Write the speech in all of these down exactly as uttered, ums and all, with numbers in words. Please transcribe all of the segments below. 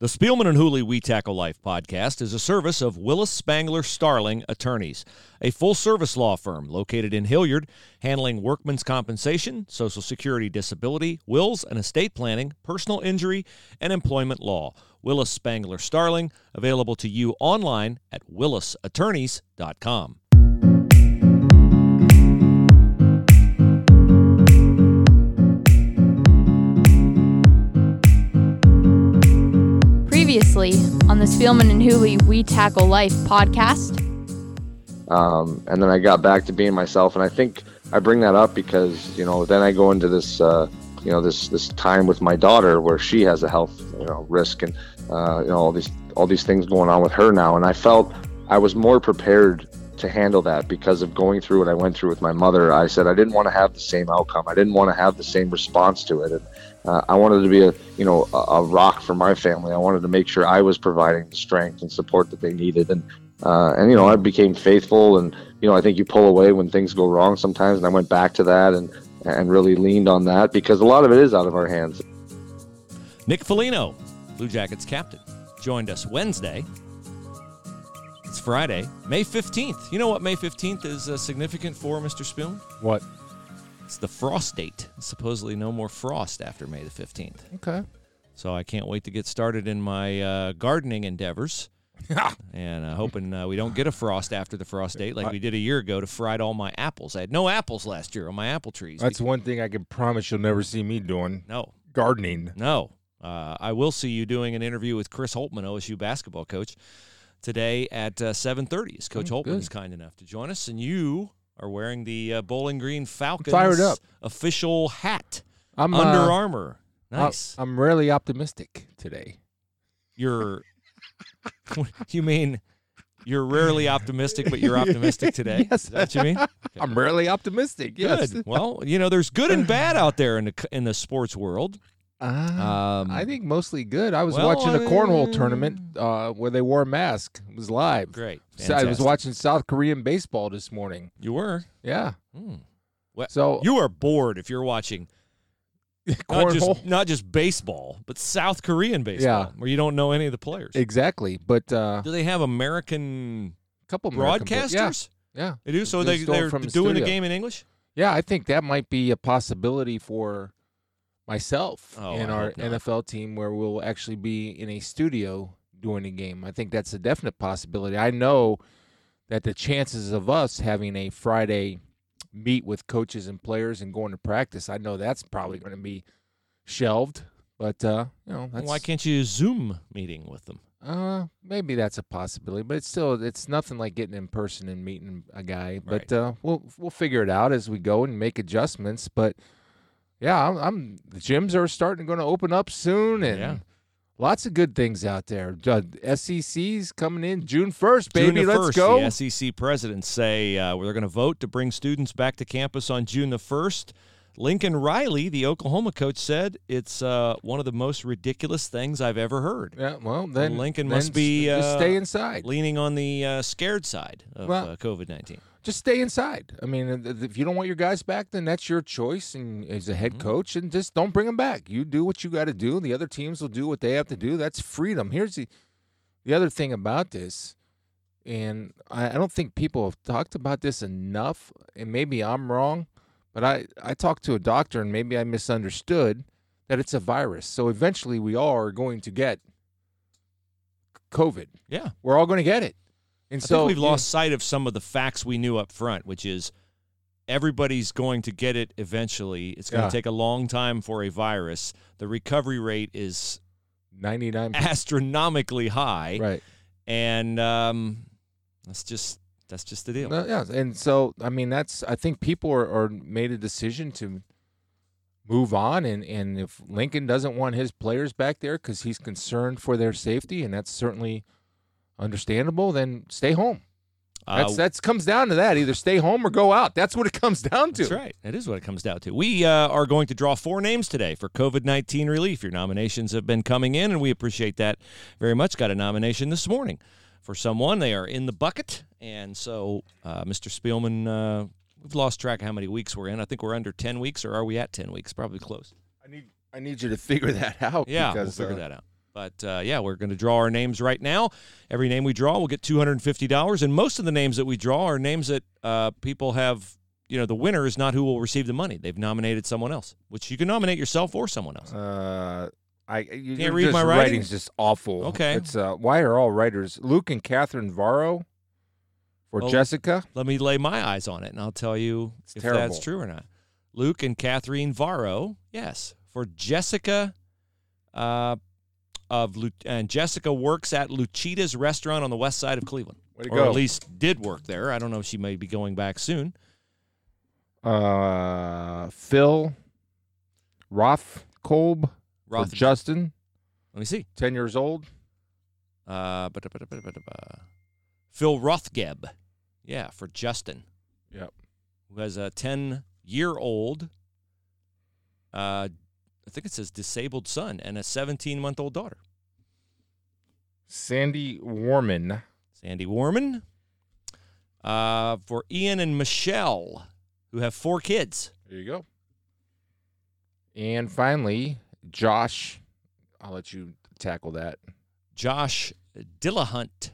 The Spielman and Hooley We Tackle Life podcast is a service of Willis Spangler Starling Attorneys, a full-service law firm located in Hilliard, handling workman's compensation, Social Security disability, wills and estate planning, personal injury, and employment law. Willis Spangler Starling, available to you online at willis attorneys dot com. Previously on the Spielman and Hooley We Tackle Life podcast. Um, and then I got back to being myself. And I think I bring that up because, you know, then I go into this, uh, you know, this this time with my daughter where she has a health you know, risk and, uh, you know, all these, all these things going on with her now. And I felt I was more prepared to handle that because of going through what I went through with my mother. I said I didn't want to have the same outcome. I didn't want to have the same response to it. And, Uh, I wanted to be a, you know, a, a rock for my family. I wanted to make sure I was providing the strength and support that they needed. And, uh, and you know, I became faithful. And, you know, I think you pull away when things go wrong sometimes. And I went back to that and, and really leaned on that because a lot of it is out of our hands. Nick Foligno, Blue Jackets captain, joined us Wednesday. It's Friday, May fifteenth. You know what May fifteenth is uh, significant for, Mister Spielman? What? It's the frost date. Supposedly no more frost after May the fifteenth. Okay. So I can't wait to get started in my uh, gardening endeavors. and uh, hoping uh, we don't get a frost after the frost date like we did a year ago to fried all my apples. I had no apples last year on my apple trees. That's because one thing I can promise you'll never see me doing. No. Gardening. No. Uh, I will see you doing an interview with Chris Holtmann, O S U basketball coach, today at uh, seven thirty. Coach oh, Holtmann is kind enough to join us, and you are wearing the uh, Bowling Green Falcons fired up official hat. I'm Under uh, Armour. Nice. I, I'm really optimistic today. You're, you mean you're rarely optimistic, but you're optimistic today? Yes. Is that what you mean? Okay. I'm rarely optimistic, yes. Good. Well, you know, there's good and bad out there in the in the sports world. Uh, um, I think mostly good. I was well, watching a cornhole uh, tournament uh, where they wore a mask. It was live. Great. So I was watching South Korean baseball this morning. You were? Yeah. Mm. Well, so you are bored if you're watching not just, not just baseball, but South Korean baseball, yeah, where you don't know any of the players. Exactly. But uh, do they have American couple American broadcasters? Yeah, yeah. They do? So they, they're doing the, the game in English? Yeah, I think that might be a possibility for myself oh, and I our N F L team where we'll actually be in a studio doing a game. I think that's a definite possibility. I know that the chances of us having a Friday meet with coaches and players and going to practice, I know that's probably going to be shelved. But, uh, you know, that's, why can't you Zoom meeting with them? Uh, maybe that's a possibility, but it's still, it's nothing like getting in person and meeting a guy, right. But, uh, we'll, we'll figure it out as we go and make adjustments. But yeah, I'm, I'm. The gyms are starting going to open up soon, and yeah, lots of good things out there. Uh, S E C's coming in June first, baby. June the first, let's go. The S E C presidents say uh, they're going to vote to bring students back to campus on June the first. Lincoln Riley, the Oklahoma coach, said it's uh, one of the most ridiculous things I've ever heard. Yeah, well, then and Lincoln then must be just uh, stay inside, leaning on the uh, scared side of well, uh, COVID nineteen. Just stay inside. I mean, if you don't want your guys back, then that's your choice and as a head coach, and just don't bring them back. You do what you got to do. The other teams will do what they have to do. That's freedom. Here's the, the other thing about this, and I, I don't think people have talked about this enough, and maybe I'm wrong, but I, I talked to a doctor, and maybe I misunderstood that it's a virus. So eventually we all are going to get COVID. Yeah. We're all going to get it. And I so, think we've lost yeah. sight of some of the facts we knew up front, which is everybody's going to get it eventually. It's going yeah. to take a long time for a virus. The recovery rate is ninety-nine percent. Astronomically high. Right. And um, that's just that's just the deal. Uh, yeah. And so, I mean, that's I think people are, are made a decision to move on. And, and if Lincoln doesn't want his players back there because he's concerned for their safety, and that's certainly understandable, then stay home. That's uh, that's comes down to that. Either stay home or go out. That's what it comes down to. That's right. That is what it comes down to. We uh, are going to draw four names today for COVID nineteen relief. Your nominations have been coming in, and we appreciate that very much. Got a nomination this morning for someone. They are in the bucket. And so, uh, Mister Spielman, uh, we've lost track of how many weeks we're in. I think we're under ten weeks, or are we at ten weeks? Probably close. I need I need you to figure that out. Yeah, because, we'll figure uh, that out. But, uh, yeah, we're going to draw our names right now. Every name we draw, we'll get two hundred fifty dollars. And most of the names that we draw are names that uh, people have, you know, the winner is not who will receive the money. They've nominated someone else, which you can nominate yourself or someone else. Uh, I you, Can't read just, my writing? Writing's just awful. Okay. It's, uh, why are all writers? Luke and Catherine Varro or well, Jessica? Let me lay my eyes on it, and I'll tell you it's if terrible. That's true or not. Luke and Catherine Varro, yes, for Jessica uh, of Lu- and Jessica works at Luchita's Restaurant on the west side of Cleveland. Way to or go. At least did work there. I don't know if she may be going back soon. Uh, Phil Rothkolb for Justin. Let me see. ten years old. Uh, Phil Rothgeb. Yeah, for Justin. Yep. Who has a ten-year-old, uh, I think it says disabled son, and a seventeen-month-old daughter. Sandy Warman. Sandy Warman. Uh, for Ian and Michelle, who have four kids. There you go. And finally, Josh. I'll let you tackle that. Josh Dillahunt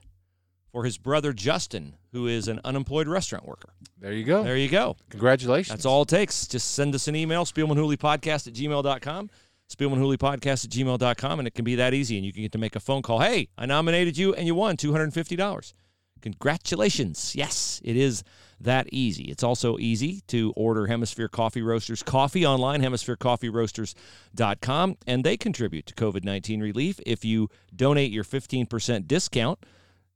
for his brother Justin, who is an unemployed restaurant worker. There you go. There you go. Congratulations. That's all it takes. Just send us an email, SpielmanHooleyPodcast at gmail dot com, SpielmanHooleyPodcast at gmail dot com, and it can be that easy, and you can get to make a phone call. Hey, I nominated you, and you won two hundred fifty dollars. Congratulations. Yes, it is that easy. It's also easy to order Hemisphere Coffee Roasters coffee online, Hemisphere Coffee Roasters dot com, and they contribute to COVID nineteen relief. If you donate your fifteen percent discount,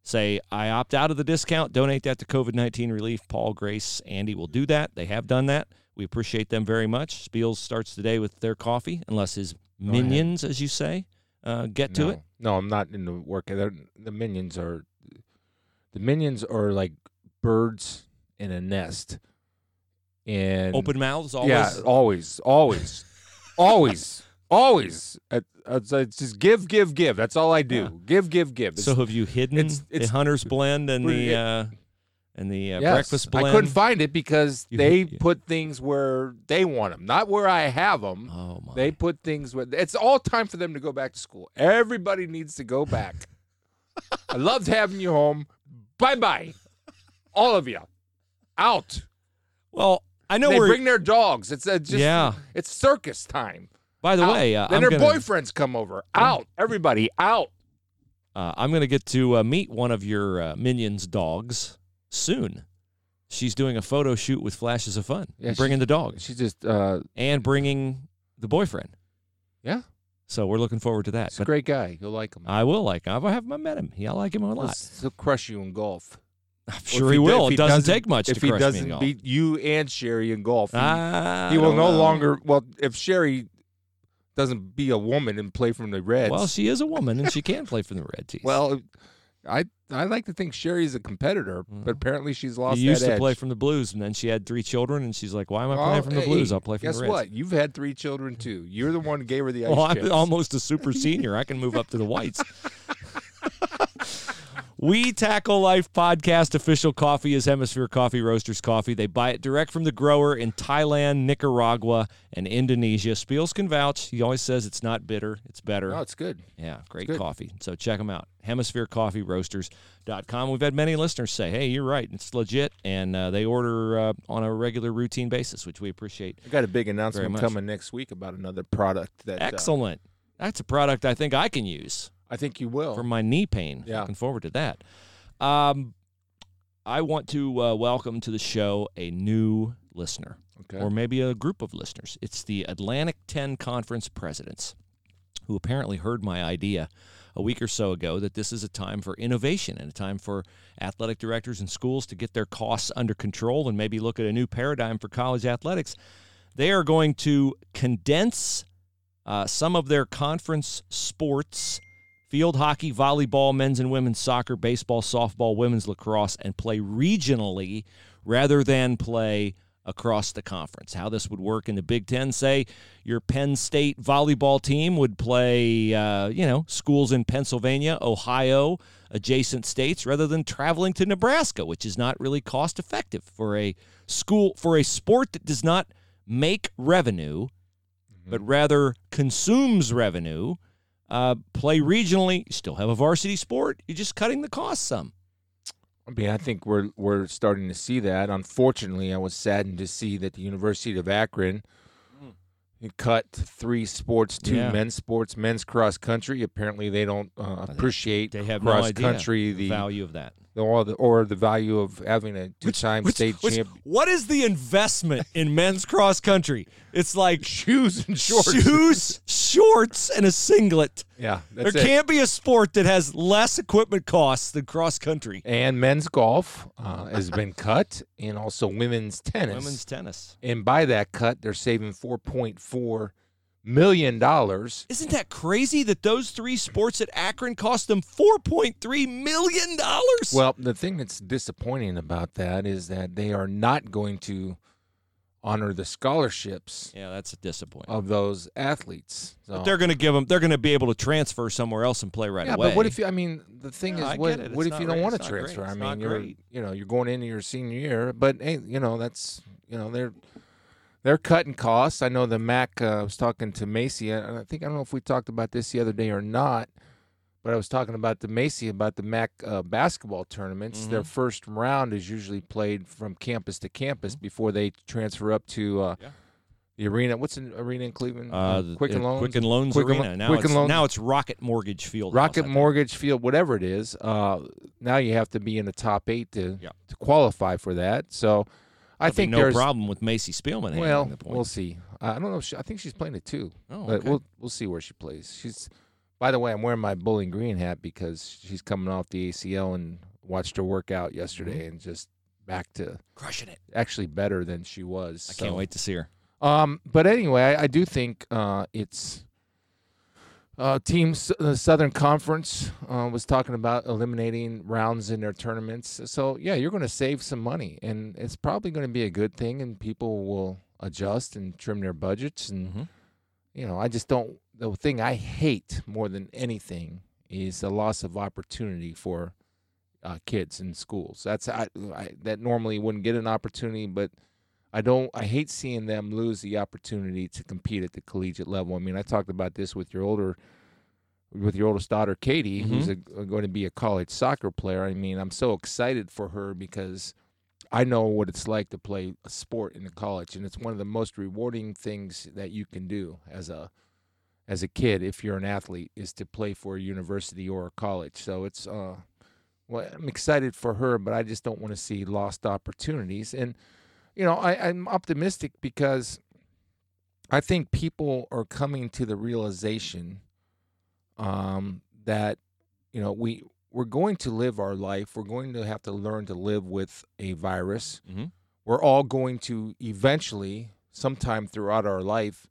say, I opt out of the discount, donate that to COVID nineteen relief. Paul, Grace, Andy will do that. They have done that. We appreciate them very much. Spiels starts today with their coffee, unless his minions, as you say, uh, get no. to it. No, I'm not in the work. They're, the minions are... The minions are like birds in a nest. And open mouths always? Yeah, always, always, always, always. I, I, it's just give, give, give. That's all I do. Yeah. Give, give, give. It's, so have you hidden it's, it's, the hunter's blend and the uh, and the uh, yes, breakfast blend? I couldn't find it because you they hid, yeah. put things where they want them, not where I have them. Oh my. They put things where – it's all time for them to go back to school. Everybody needs to go back. I loved having you home. Bye-bye, all of you, out. Well, I know they we're... bring their dogs. It's a just, yeah. It's circus time. By the out. way, uh, then I'm their gonna... boyfriends come over. Out, everybody, out. Uh, I'm going to get to uh, meet one of your uh, minions' dogs soon. She's doing a photo shoot with Flashes of Fun. Yeah, bringing she, the dog. She's just uh... and bringing the boyfriend. Yeah. So we're looking forward to that. He's a great guy. You'll like him. I will like him. I haven't met him. Yeah, I like him a lot. He'll crush you in golf. I'm sure he will. It doesn't take much to crush me in golf. If he doesn't beat you and Sherry in golf, he will no longer. Well, if Sherry doesn't be a woman and play from the Reds. Well, she is a woman, and she can play from the Red Tees. Well, I I like to think Sherry's a competitor, but apparently she's lost that edge. She used to play from the Blues, and then she had three children, and she's like, why am I playing oh, from the hey, Blues? I'll play from the Reds. Guess what? You've had three children, too. You're the one who gave her the ice Well, chips. I'm almost a super senior. I can move up to the Whites. We Tackle Life podcast official coffee is Hemisphere Coffee Roasters coffee. They buy it direct from the grower in Thailand, Nicaragua, and Indonesia. Spiels can vouch. He always says it's not bitter. It's better. Oh, it's good. Yeah, great good. coffee. So check them out. Hemisphere Coffee Roasters dot com. We've had many listeners say, hey, you're right. It's legit. And uh, they order uh, on a regular routine basis, which we appreciate. I got a big announcement coming next week about another product. That Excellent. Uh, That's a product I think I can use. I think you will. For my knee pain. Yeah. Looking forward to that. Um, I want to uh, welcome to the show a new listener. Okay. Or maybe a group of listeners. It's the Atlantic ten Conference presidents who apparently heard my idea a week or so ago that this is a time for innovation and a time for athletic directors and schools to get their costs under control and maybe look at a new paradigm for college athletics. They are going to condense uh, some of their conference sports. Field hockey, volleyball, men's and women's soccer, baseball, softball, women's lacrosse, and play regionally rather than play across the conference. How this would work in the Big Ten, say your Penn State volleyball team would play, uh, you know, schools in Pennsylvania, Ohio, adjacent states, rather than traveling to Nebraska, which is not really cost effective for a school, for a sport that does not make revenue, mm-hmm. but rather consumes revenue. uh, play regionally, you still have a varsity sport. You're just cutting the cost some. I mean, I think we're we're starting to see that. Unfortunately, I was saddened to see that the University of Akron mm. cut three sports, two yeah. men's sports, men's cross country. Apparently, they don't uh, appreciate they have cross no idea country the, the value of that, or the or the value of having a two-time which, state which, champion. Which, what is the investment in men's cross country? It's like shoes and shorts, shoes, shorts, and a singlet. Yeah, that's there it. Can't be a sport that has less equipment costs than cross country. And men's golf uh, has been cut, and also women's tennis. Women's tennis. And by that cut, they're saving four point four million dollars. Isn't that crazy that those three sports at Akron cost them four point three million dollars? Well, the thing that's disappointing about that is that they are not going to honor the scholarships. Yeah, that's a disappointment of those athletes. So. But they're going to give them. They're going to be able to transfer somewhere else and play right yeah, away. Yeah, but what if you? I mean, the thing no, is, what, what if you don't want to transfer? I mean, you're great. you know you're going into your senior year, but hey, you know that's you know they're they're cutting costs. I know the M A C. Uh, I was talking to Macy, and I think I don't know if we talked about this the other day or not, but I was talking about the Macy about the M A C uh, basketball tournaments. Mm-hmm. Their first round is usually played from campus to campus mm-hmm. before they transfer up to uh, yeah. the arena. What's an arena in Cleveland? Uh, Quicken Loans. Quicken Loans Quicken Arena. Lo- now, Quicken it's, Loans. Now it's Rocket Mortgage Field. Rocket House, Mortgage Field, whatever it is. Uh, now you have to be in the top eight to yeah. to qualify for that. So I There'll think no there's no problem with Macy Spielman. Well, the point. We'll see. Uh, I don't know. If she, I think she's playing it too. Oh, but okay. We'll we'll see where she plays. She's. By the way, I'm wearing my Bowling Green hat because she's coming off the A C L and watched her work out yesterday and just back to crushing it. Actually, better than she was. I so. can't wait to see her. Um, but anyway, I, I do think uh, it's uh, teams. The Southern Conference uh, was talking about eliminating rounds in their tournaments. So yeah, you're going to save some money, and it's probably going to be a good thing. And people will adjust and trim their budgets. And mm-hmm. you know, I just don't. The thing I hate more than anything is the loss of opportunity for uh, kids in schools. That's I, I, that normally wouldn't get an opportunity, but I don't. I hate seeing them lose the opportunity to compete at the collegiate level. I mean, I talked about this with your older, with your oldest daughter, Katie, mm-hmm. who's a, going to be a college soccer player. I mean, I'm so excited for her because I know what it's like to play a sport in the college, and it's one of the most rewarding things that you can do as a as a kid, if you're an athlete, is to play for a university or a college. So it's, uh, well, I'm excited for her, but I just don't want to see lost opportunities. And, you know, I, I'm optimistic because I think people are coming to the realization um, that, you know, we, we're going to live our life. We're going to have to learn to live with a virus. Mm-hmm. We're all going to eventually, sometime throughout our life,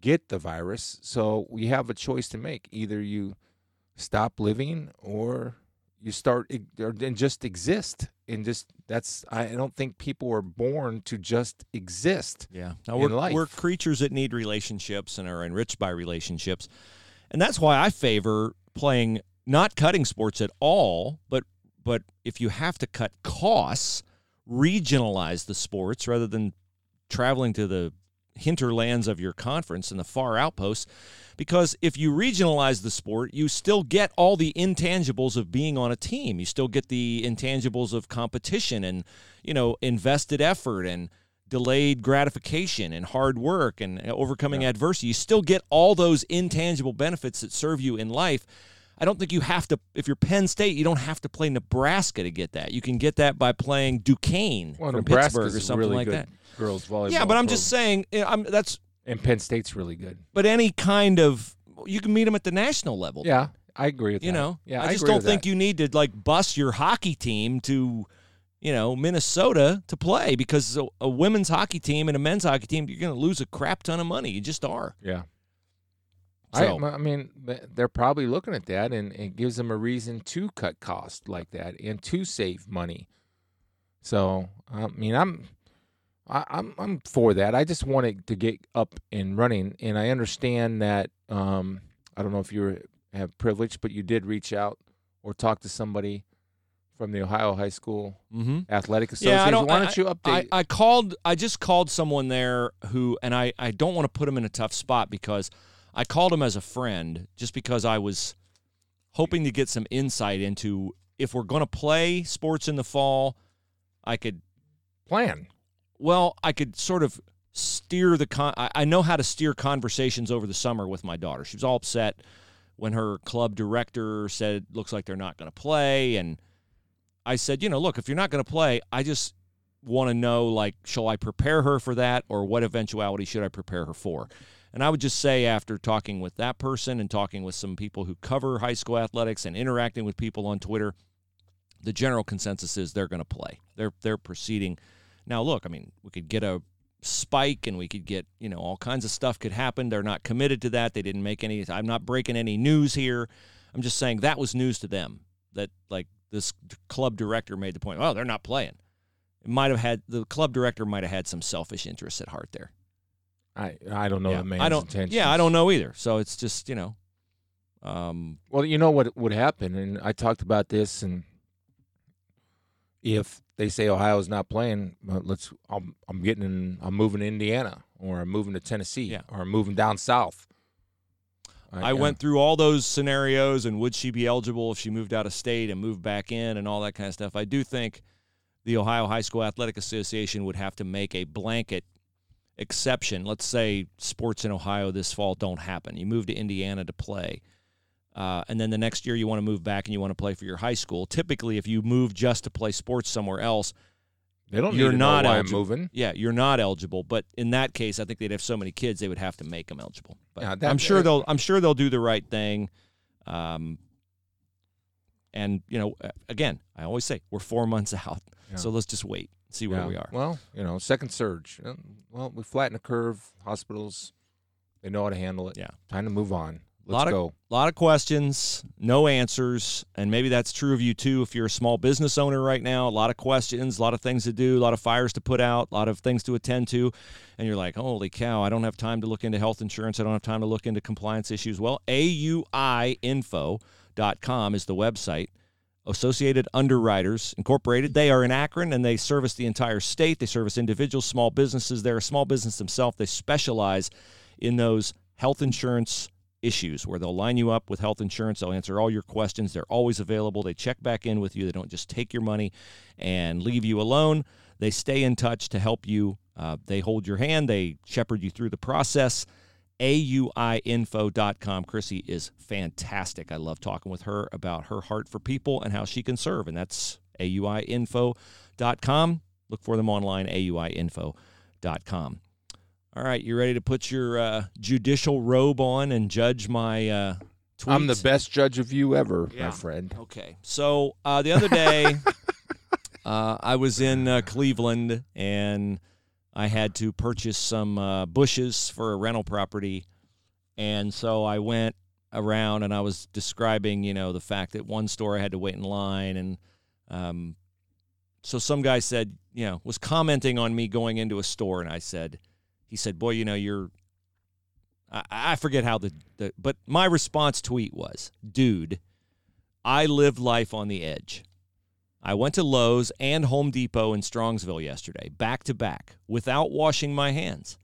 get the virus, so we have a choice to make. Either you stop living or you start or, and just exist. And just that's, I don't think people are born to just exist. Yeah, now in we're, life. We're creatures that need relationships and are enriched by relationships. And that's why I favor playing, not cutting sports at all, but but if you have to cut costs, regionalize the sports rather than traveling to the hinterlands of your conference and the far outposts, because if you regionalize the sport, you still get all the intangibles of being on a team. You still get the intangibles of competition and, you know, invested effort and delayed gratification and hard work and overcoming yeah. adversity. You still get all those intangible benefits that serve you in life. I don't think you have to, if you're Penn State, you don't have to play Nebraska to get that. You can get that by playing Duquesne well, from Nebraska Pittsburgh or something really like good. that. Girls volleyball. Yeah, but I'm program. just saying, I'm, that's and Penn State's really good. But any kind of, you can meet them at the national level. Yeah, I agree with you that. You know, yeah, I, I just agree don't think that. you need to like bus your hockey team to, you know, Minnesota to play because a, a women's hockey team and a men's hockey team, you're going to lose a crap ton of money. You just are. Yeah. So. I, I mean, they're probably looking at that, and it gives them a reason to cut costs like that and to save money. So, I mean, I'm. I, I'm I'm for that. I just want it to get up and running, and I understand that. Um, I don't know if you were, have privilege, but you did reach out or talk to somebody from the Ohio High School mm-hmm. Athletic Association. Yeah, I don't, Why I, don't you update? I, I called. I just called someone there who, and I, I don't want to put them in a tough spot because I called him as a friend just because I was hoping to get some insight into if we're going to play sports in the fall, I could plan. Well, I could sort of steer the con- – I know how to steer conversations over the summer with my daughter. She was all upset when her club director said, looks like they're not going to play. And I said, you know, look, if you're not going to play, I just want to know, like, shall I prepare her for that, or what eventuality should I prepare her for? And I would just say, after talking with that person and talking with some people who cover high school athletics and interacting with people on Twitter, the general consensus is they're going to play. They're they're proceeding. Now, look, I mean, we could get a spike and we could get, you know, all kinds of stuff could happen. They're not committed to that. They didn't make any, I'm not breaking any news here. I'm just saying that was news to them, that, like, this club director made the point, well, they're not playing. It might have had, the club director might have had some selfish interests at heart there. I, I don't know yeah, the man's I don't, intentions. Yeah, I don't know either. So it's just, you know. Um, well, you know what would happen, and I talked about this, and if they say Ohio's not playing, let's I'm, I'm getting in, I'm moving to Indiana, or I'm moving to Tennessee, yeah. or I'm moving down south. I, I went uh, through all those scenarios, and would she be eligible if she moved out of state and moved back in and all that kind of stuff. I do think the Ohio High School Athletic Association would have to make a blanket exception. Let's say sports in Ohio this fall don't happen. You move to Indiana to play. Uh, and then the next year you want to move back and you want to play for your high school. Typically, if you move just to play sports somewhere else, they don't you're need to not know why I'm moving. Yeah, you're not eligible. But in that case, I think they'd have so many kids they would have to make them eligible. But yeah, that, I'm sure they'll. I'm sure they'll do the right thing. Um, and you know, again, I always say we're four months out, yeah. so let's just wait. See where yeah. we are. Well, you know, second surge. Well, we flatten the curve. Hospitals, they know how to handle it. Yeah. Time to move on. Let's lot of, go. A lot of questions, no answers, and maybe that's true of you, too, if you're a small business owner right now. A lot of questions, a lot of things to do, a lot of fires to put out, a lot of things to attend to, and you're like, holy cow, I don't have time to look into health insurance. I don't have time to look into compliance issues. Well, A U I info dot com is the website. Associated Underwriters Incorporated. They are in Akron, and they service the entire state. They service individuals, small businesses. They're a small business themselves. They specialize in those health insurance issues where they'll line you up with health insurance. They'll answer all your questions. They're always available. They check back in with you. They don't just take your money and leave you alone. They stay in touch to help you. Uh, they hold your hand. They shepherd you through the process. A U I info dot com. Chrissy is fantastic. I love talking with her about her heart for people and how she can serve, and that's A U I info dot com. Look for them online, A U I info dot com. All right, you ready to put your uh, judicial robe on and judge my uh, tweets? I'm the best judge of you ever, yeah. my friend. Okay, so uh, the other day uh, I was in uh, Cleveland, and I had to purchase some uh, bushes for a rental property, and so I went around and I was describing, you know, the fact that one store I had to wait in line, and um, so some guy said, you know, was commenting on me going into a store, and I said, he said, boy, you know, you're, I, I forget how the, the, but my response tweet was, dude, I live life on the edge. I went to Lowe's and Home Depot in Strongsville yesterday, back to back, without washing my hands.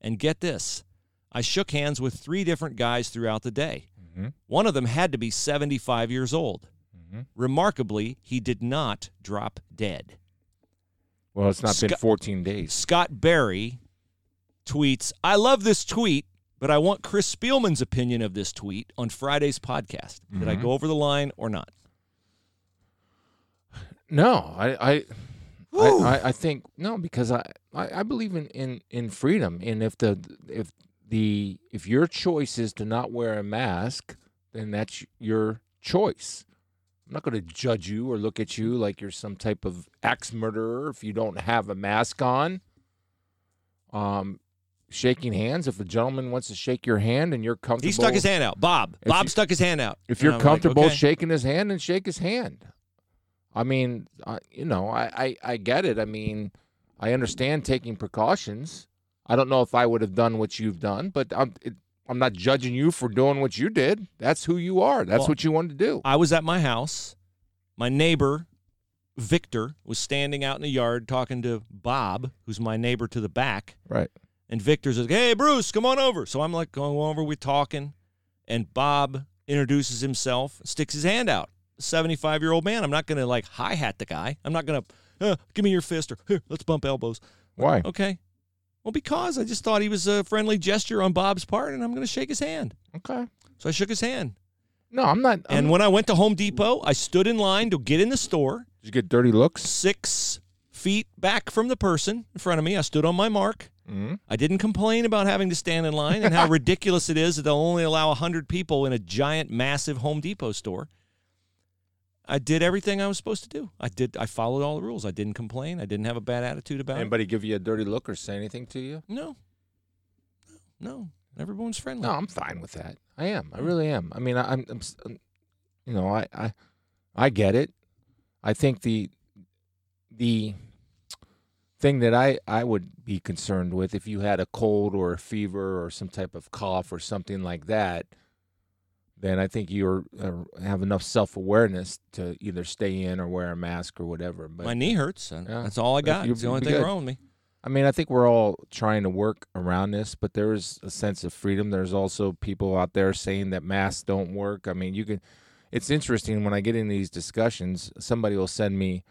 And get this, I shook hands with three different guys throughout the day. Mm-hmm. One of them had to be seventy-five years old. Mm-hmm. Remarkably, he did not drop dead. Well, it's not Scott, been fourteen days. Scott Berry tweets, I love this tweet, but I want Chris Spielman's opinion of this tweet on Friday's podcast. Mm-hmm. Did I go over the line or not? No, I I, I, I think no, because I, I, I believe in, in, in freedom, and if the if the if your choice is to not wear a mask, then that's your choice. I'm not going to judge you or look at you like you're some type of axe murderer if you don't have a mask on. Um, shaking hands, if a gentleman wants to shake your hand and you're comfortable, he stuck his hand out. Bob, Bob you, stuck his hand out. If you're comfortable like, okay. shaking his hand, then shake his hand. I mean, I, you know, I, I, I get it. I mean, I understand taking precautions. I don't know if I would have done what you've done, but I'm, it, I'm not judging you for doing what you did. That's who you are. That's well, what you wanted to do. I was at my house. My neighbor, Victor, was standing out in the yard talking to Bob, who's my neighbor to the back. Right. And Victor's like, hey, Bruce, come on over. So I'm like going over, we're talking. And Bob introduces himself, sticks his hand out. seventy-five-year-old man. I'm not going to, like, hi-hat the guy. I'm not going to, uh, give me your fist or here, let's bump elbows. Why? Okay. Well, because I just thought he was a friendly gesture on Bob's part, and I'm going to shake his hand. Okay. So I shook his hand. No, I'm not. I'm... And when I went to Home Depot, I stood in line to get in the store. Did you get dirty looks? Six feet back from the person in front of me. I stood on my mark. Mm-hmm. I didn't complain about having to stand in line and how ridiculous it is that they'll only allow one hundred people in a giant, massive Home Depot store. I did everything I was supposed to do. I did. I followed all the rules. I didn't complain. I didn't have a bad attitude about Anybody it. Anybody give you a dirty look or say anything to you? No. No. Everyone's friendly. No, I'm fine with that. I am. I really am. I mean, I, I'm, I'm, you know, I, I, I get it. I think the, the thing that I, I would be concerned with if you had a cold or a fever or some type of cough or something like that, then I think you uh, have enough self-awareness to either stay in or wear a mask or whatever. But my knee hurts. Yeah, that's all I got. It's the only thing good. wrong with me. I mean, I think we're all trying to work around this, but there is a sense of freedom. There's also people out there saying that masks don't work. I mean, you can. It's interesting when I get in these discussions, somebody will send me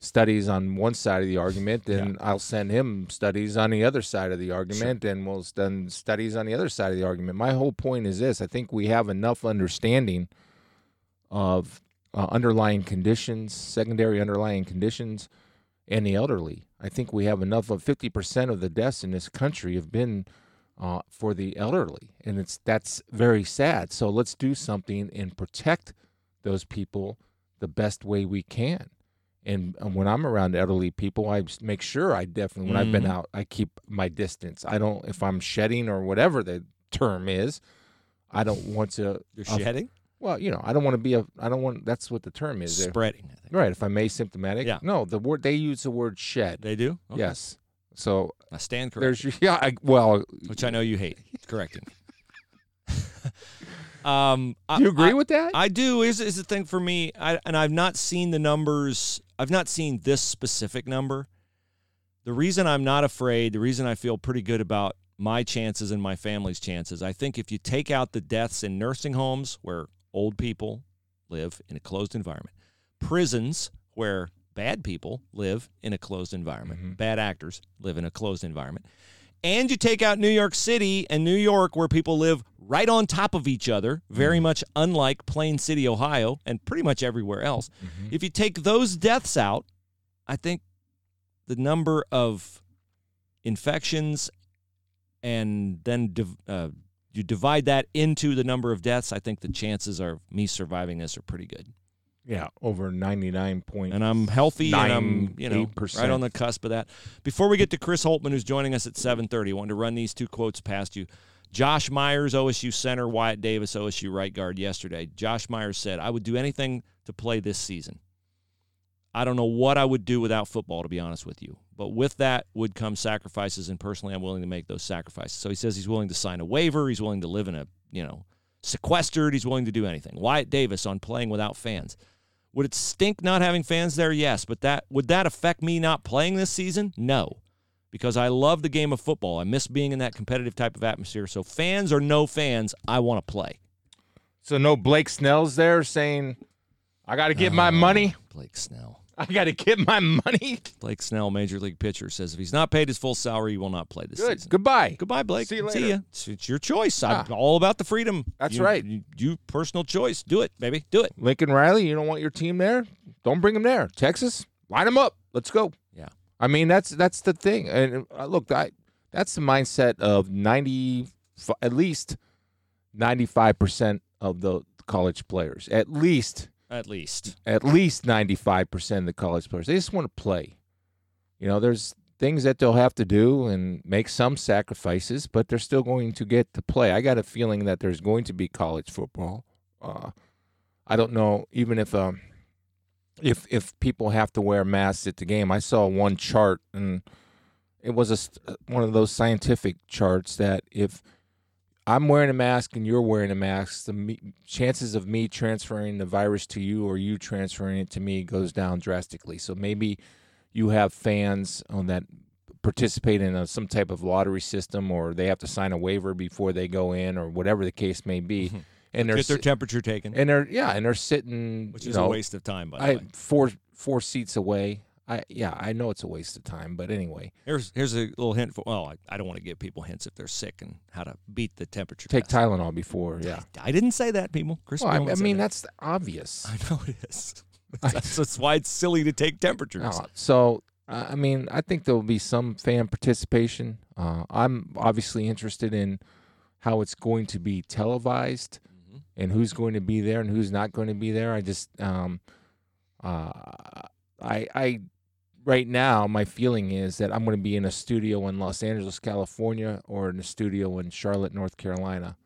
studies on one side of the argument, and yeah. I'll send him studies on the other side of the argument, sure. and we'll send studies on the other side of the argument. My whole point is this. I think we have enough understanding of uh, underlying conditions, secondary underlying conditions, and the elderly. I think we have enough of fifty percent of the deaths in this country have been uh, for the elderly, and it's that's very sad. So let's do something and protect those people the best way we can. And when I'm around elderly people, I make sure I definitely, when mm-hmm. I've been out, I keep my distance. I don't, if I'm shedding or whatever the term is, I don't want to. You're uh, shedding? Well, you know, I don't want to be a, I don't want, that's what the term is. Spreading. I think. Right, if I'm asymptomatic. Yeah. No, the word, they use the word shed. They do? Okay. Yes. So. I stand corrected. Yeah, I, well. Which I know you hate. Correcting. Um, do you agree I, with that? I do. Is is the thing for me, I, and I've not seen the numbers. I've not seen this specific number. The reason I'm not afraid, the reason I feel pretty good about my chances and my family's chances, I think if you take out the deaths in nursing homes where old people live in a closed environment, prisons where bad people live in a closed environment, mm-hmm. bad actors live in a closed environment, and you take out New York City and New York where people live right on top of each other, very mm-hmm. much unlike Plain City, Ohio, and pretty much everywhere else. Mm-hmm. If you take those deaths out, I think the number of infections and then div- uh, you divide that into the number of deaths, I think the chances of me surviving this are pretty good. Yeah, over ninety-nine point nine percent. And I'm healthy, and I'm, you know, eight percent. Right on the cusp of that. Before we get to Chris Holtmann, who's joining us at seven thirty, I wanted to run these two quotes past you. Josh Myers, O S U center, Wyatt Davis, O S U right guard yesterday. Josh Myers said, I would do anything to play this season. I don't know what I would do without football, to be honest with you. But with that would come sacrifices, and personally I'm willing to make those sacrifices. So he says he's willing to sign a waiver. He's willing to live in a, you know, sequestered. He's willing to do anything. Wyatt Davis on playing without fans. Would it stink not having fans there? Yes. But that would that affect me not playing this season? No. Because I love the game of football. I miss being in that competitive type of atmosphere. So fans or no fans, I want to play. So no Blake Snell's there saying, I got to get oh, my money? Blake Snell. I got to get my money? Blake Snell, Major League pitcher, says if he's not paid his full salary, he will not play this Good. season. Goodbye. Goodbye, Blake. See you later. See ya. It's, it's your choice. Ah. I'm all about the freedom. That's you, right. You, you personal choice. Do it, baby. Do it. Lincoln Riley, you don't want your team there? Don't bring them there. Texas, line them up. Let's go. Yeah. I mean, that's that's the thing. And uh, look, I, that's the mindset of ninety, at least ninety-five percent of the college players. At least. At least. At least ninety-five percent of the college players. They just want to play. You know, there's things that they'll have to do and make some sacrifices, but they're still going to get to play. I got a feeling that there's going to be college football. Uh, I don't know, even if um, if if people have to wear masks at the game. I saw one chart, and it was a, one of those scientific charts that if – I'm wearing a mask and you're wearing a mask, the me- chances of me transferring the virus to you or you transferring it to me goes down drastically. So maybe you have fans on that participate in a, some type of lottery system, or they have to sign a waiver before they go in, or whatever the case may be. And they're get their temperature taken. And they're yeah, and they're sitting, which is know, a waste of time. By the I, way, four four seats away. I yeah, I know it's a waste of time, but anyway. Here's here's a little hint for. Well, I, I don't want to give people hints if they're sick and how to beat the temperature. Take test. Tylenol before. Yeah, I, I didn't say that, people. Chris, well, I, I mean that. That's obvious. I know it is. That's, that's why it's silly to take temperatures. No, so. I mean, I think there will be some fan participation. Uh, I'm obviously interested in how it's going to be televised, mm-hmm. and who's going to be there and who's not going to be there. I just, um, uh, I, I, right now, my feeling is that I'm going to be in a studio in Los Angeles, California, or in a studio in Charlotte, North Carolina,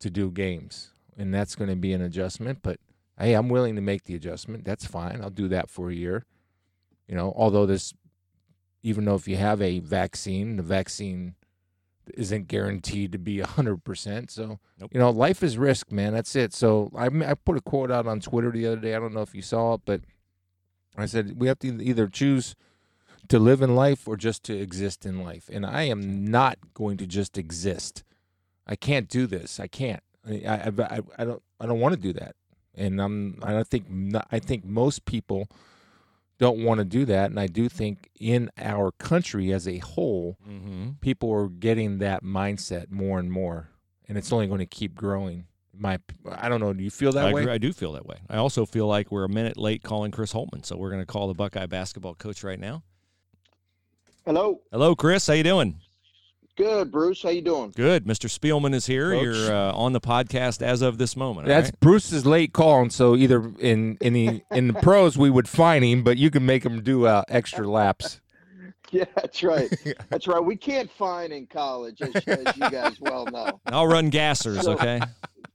to do games, and that's going to be an adjustment. But hey, I'm willing to make the adjustment. That's fine. I'll do that for a year. You know, although this, even though if you have a vaccine, the vaccine isn't guaranteed to be one hundred percent. So, nope. You know, life is risk, man. That's it. So I, I put a quote out on Twitter the other day. I don't know if you saw it, but I said, we have to either choose to live in life or just to exist in life. And I am not going to just exist. I can't do this. I can't. I, I, I, I don't I don't want to do that. And I'm, I think I think most people don't want to do that, and I do think in our country as a whole, mm-hmm. people are getting that mindset more and more, and it's only going to keep growing. My, I don't know, do you feel that I way? Agree. I do feel that way. I also feel like we're a minute late calling Chris Holtmann, so we're going to call the Buckeye basketball coach right now. Hello. Hello, Chris. How you doing? Good, Bruce. How you doing? Good. Mister Spielman is here. Coach. You're uh, on the podcast as of this moment. That's right? Bruce's late call, and so either in in the in the pros we would fine him, but you can make him do uh, extra laps. Yeah, that's right. That's right. We can't fine in college, as, as you guys well know. I'll run gassers, so, okay?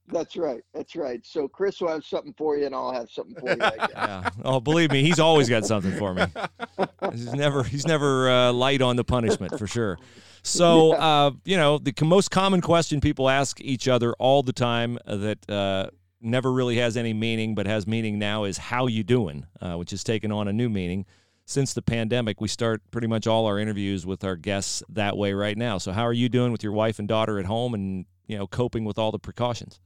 That's right. That's right. So Chris will have something for you, and I'll have something for you. I guess. Yeah. Oh, believe me, he's always got something for me. He's never he's never uh, light on the punishment for sure. So, uh, you know, the most common question people ask each other all the time that uh, never really has any meaning but has meaning now is how you doing, uh, which has taken on a new meaning. Since the pandemic, we start pretty much all our interviews with our guests that way right now. So how are you doing with your wife and daughter at home and, you know, coping with all the precautions?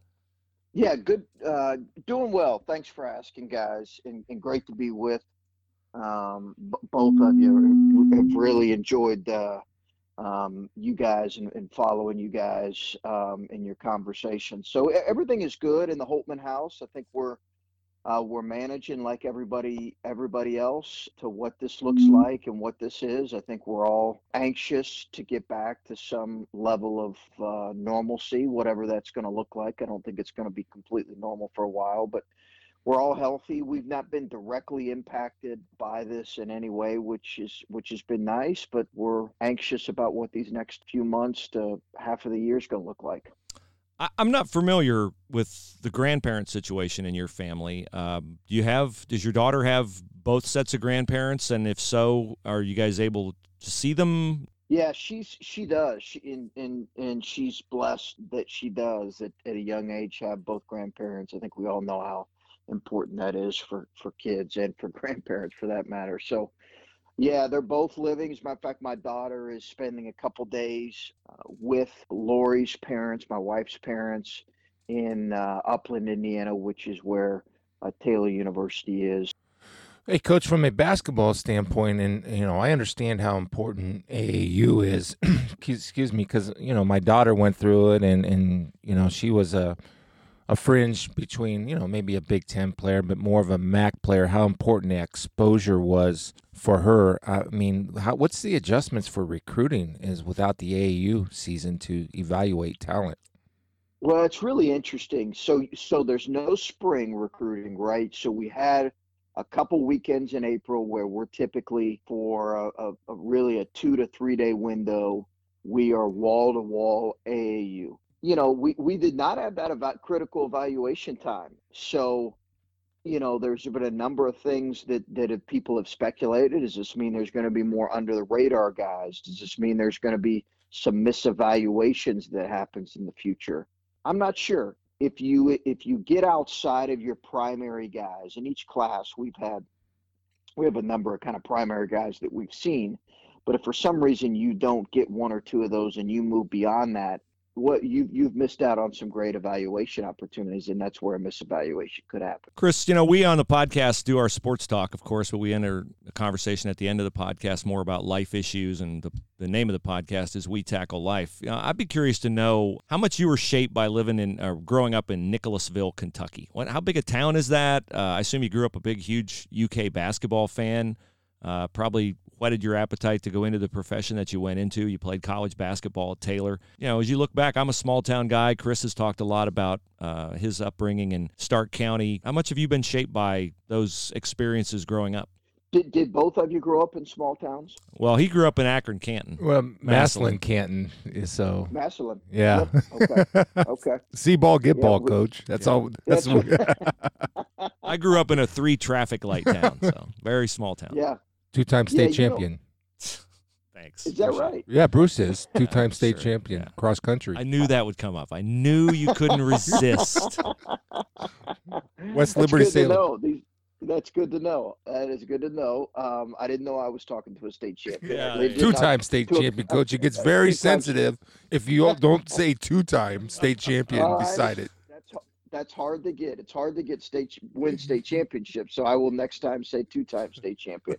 Yeah, good. Uh, doing well. Thanks for asking, guys, and, and great to be with. Um, b- both of you have really enjoyed the uh, um you guys and, and following you guys um in your conversation. So everything is good in the Holtmann house. I think we're uh we're managing like everybody everybody else to what this looks like and what this is. I think we're all anxious to get back to some level of uh normalcy, whatever that's going to look like. I don't think it's going to be completely normal for a while, but we're all healthy. We've not been directly impacted by this in any way, which is which has been nice, but we're anxious about what these next few months to half of the year is going to look like. I'm not familiar with the grandparent situation in your family. Um, do you have, does your daughter have both sets of grandparents? And if so, are you guys able to see them? Yeah, she's she does, she, and, and and she's blessed that she does at, at a young age have both grandparents. I think we all know how important that is for for kids and for grandparents for that matter. So yeah, they're both living. As a matter of fact, my daughter is spending a couple days uh, with Lori's parents, my wife's parents, in uh, Upland, Indiana, which is where uh, Taylor University is. Hey, Coach, from a basketball standpoint, and you know, I understand how important A A U is. Excuse me, because you know, my daughter went through it, and and you know, she was a. a fringe between, you know, maybe a Big Ten player, but more of a M A C player, how important the exposure was for her. I mean, how, what's the adjustments for recruiting is without the A A U season to evaluate talent? Well, it's really interesting. So, so there's no spring recruiting, right? So we had a couple weekends in April where we're typically for a, a, a really a two to three day window, we are wall to wall A A U. You know, we, we did not have that about critical evaluation time. So, you know, there's been a number of things that, that if people have speculated. Does this mean there's going to be more under the radar guys? Does this mean there's going to be some misevaluations that happens in the future? I'm not sure. If you if you get outside of your primary guys, in each class we've had, we have a number of kind of primary guys that we've seen. But if for some reason you don't get one or two of those and you move beyond that, what you, you've missed out on some great evaluation opportunities, and that's where a misevaluation could happen. Chris, you know, we on the podcast do our sports talk, of course, but we enter a conversation at the end of the podcast more about life issues, and the, the name of the podcast is We Tackle Life. You know, I'd be curious to know how much you were shaped by living in uh, growing up in Nicholasville, Kentucky. What, how big a town is that? Uh, I assume you grew up a big, huge U K basketball fan, uh, probably whetted your appetite to go into the profession that you went into. You played college basketball at Taylor. You know, as you look back, I'm a small-town guy. Chris has talked a lot about uh, his upbringing in Stark County. How much have you been shaped by those experiences growing up? Did did both of you grow up in small towns? Well, he grew up in Akron, Canton. Well, Massillon, Canton. So Massillon. Yeah. Yep. Okay. Okay. See ball, get yeah, ball, we, coach. That's yeah. all. That's. that's what... I grew up in a three traffic light town, so very small town. Yeah. Two-time state yeah, champion. Know. Thanks. Is that right? Yeah, Bruce is. Two-time yeah, state sure. champion, yeah. cross country. I knew that would come up. I knew you couldn't resist. West that's Liberty Salem. These, that's good to know. That is good to know. Um, I didn't know I was talking to a state champion. Yeah, two-time not, state two, champion, coach. It gets very sensitive if you don't say two-time state champion uh, beside it. That's hard to get. It's hard to get state win state championships. So I will next time say two-time state champion.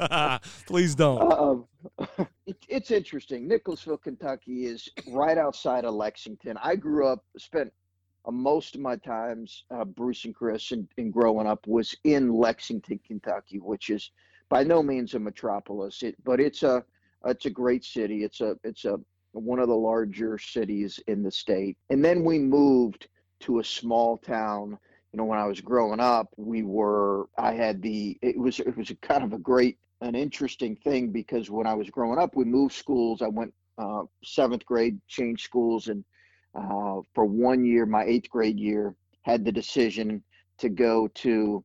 Please don't. Uh, it, it's interesting. Nicholasville, Kentucky is right outside of Lexington. I grew up, spent uh, most of my times, uh, Bruce and Chris, and, and growing up was in Lexington, Kentucky, which is by no means a metropolis. It, but it's a it's a great city. It's a it's a one of the larger cities in the state. And then we moved to a small town. You know, when I was growing up, we were, I had the, it was, it was a kind of a great, an interesting thing, because when I was growing up, we moved schools. I went uh, seventh grade, changed schools. And uh, for one year, my eighth grade year, had the decision to go to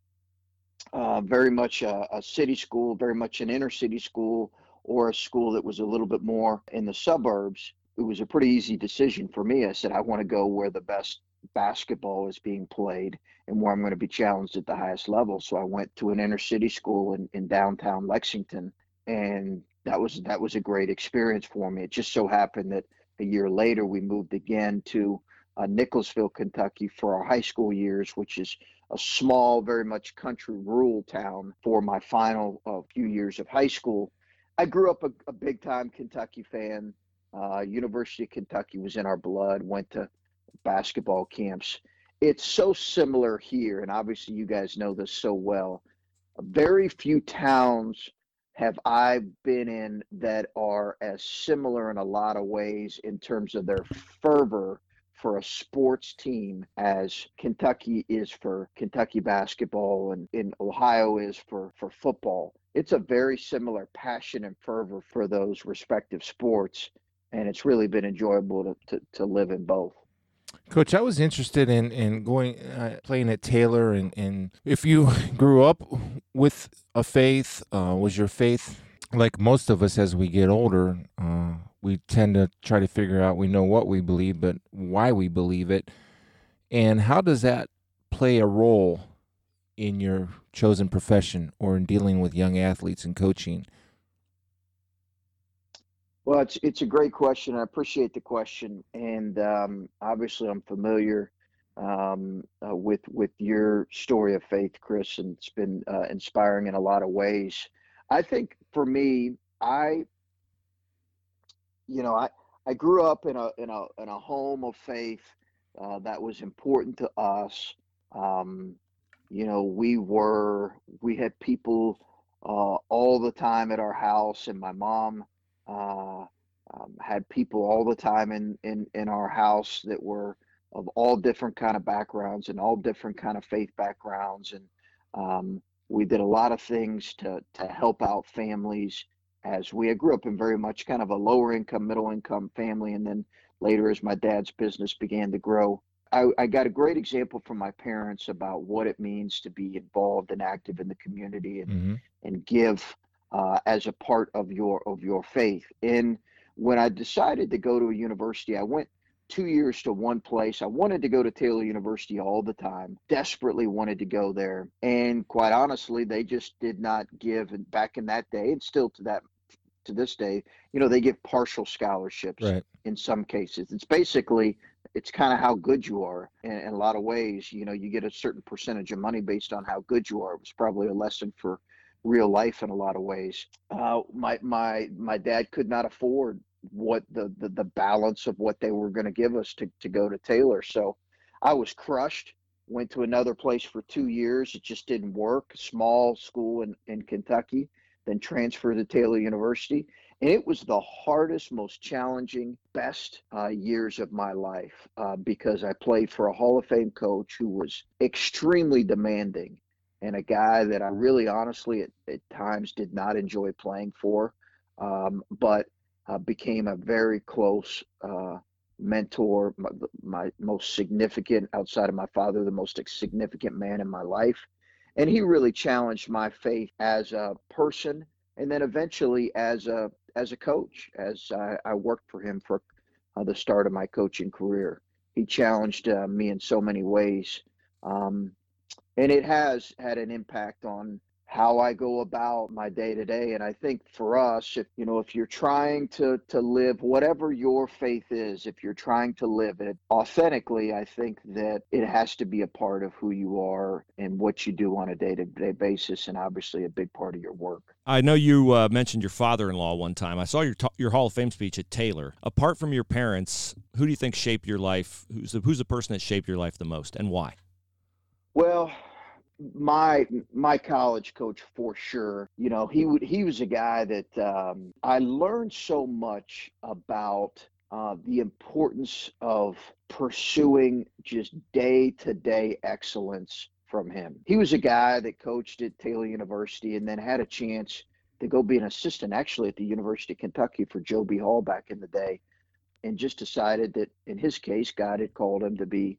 uh, very much a, a city school, very much an inner city school, or a school that was a little bit more in the suburbs. It was a pretty easy decision for me. I said, I want to go where the best basketball is being played and where I'm going to be challenged at the highest level. So I went to an inner city school in, in downtown Lexington, and that was that was a great experience for me. It just so happened that a year later we moved again to uh, Nicholasville, Kentucky for our high school years, which is a small, very much country rural town, for my final uh, few years of high school. I grew up a, a big time Kentucky fan. Uh, University of Kentucky was in our blood, went to basketball camps. It's so similar here, and obviously you guys know this so well. Very few towns have I been in that are as similar in a lot of ways in terms of their fervor for a sports team as Kentucky is for Kentucky basketball, and in Ohio is for for football. It's a very similar passion and fervor for those respective sports, and it's really been enjoyable to to, to live in both. Coach, I was interested in, in going uh, playing at Taylor, and, and if you grew up with a faith, uh, was your faith, like most of us as we get older, uh, we tend to try to figure out, we know what we believe, but why we believe it, and how does that play a role in your chosen profession or in dealing with young athletes and coaching? Well, it's it's a great question. I appreciate the question, and um, obviously, I'm familiar um, uh, with with your story of faith, Chris, and it's been uh, inspiring in a lot of ways. I think for me, I, you know, I, I grew up in a in a in a home of faith uh, that was important to us. Um, you know, we were we had people uh, all the time at our house, and my mom uh um, had people all the time in in in our house that were of all different kind of backgrounds and all different kind of faith backgrounds, and um we did a lot of things to to help out families as we I grew up in very much kind of a lower income, middle income family, and then later as my dad's business began to grow, I, I got a great example from my parents about what it means to be involved and active in the community, and mm-hmm. and give Uh, as a part of your of your faith. And when I decided to go to a university, I went two years to one place. I wanted to go to Taylor University all the time, desperately wanted to go there. And quite honestly, they just did not give. And back in that day, and still to that to this day, you know, they get partial scholarships right. in some cases. It's basically, it's kind of how good you are. In, in a lot of ways, you know, you get a certain percentage of money based on how good you are. It was probably a lesson for real life in a lot of ways. Uh, my, my, my dad could not afford what the, the, the balance of what they were going to give us to, to go to Taylor. So I was crushed, went to another place for two years. It just didn't work. Small school in, in Kentucky, then transferred to Taylor University. And it was the hardest, most challenging, best uh, years of my life uh, because I played for a Hall of Fame coach who was extremely demanding and a guy that I really honestly at, at times did not enjoy playing for, um, but uh, became a very close uh, mentor, my, my most significant, outside of my father, the most significant man in my life. And he really challenged my faith as a person and then eventually as a as a coach, as I, I worked for him for uh, the start of my coaching career. He challenged uh, me in so many ways. Um, and it has had an impact on how I go about my day to day. And I think for us, if, you know, if you're trying to, to live whatever your faith is, if you're trying to live it authentically, I think that it has to be a part of who you are and what you do on a day to day basis. And obviously a big part of your work. I know you uh, mentioned your father-in-law one time. I saw your ta- your Hall of Fame speech at Taylor. Apart from your parents, who do you think shaped your life? Who's the, who's the person that shaped your life the most and why? Well, my my college coach for sure. You know, he would he was a guy that um, I learned so much about uh, the importance of pursuing just day-to-day excellence from him. He was a guy that coached at Taylor University and then had a chance to go be an assistant actually at the University of Kentucky for Joe B. Hall back in the day, and just decided that in his case, God had called him to be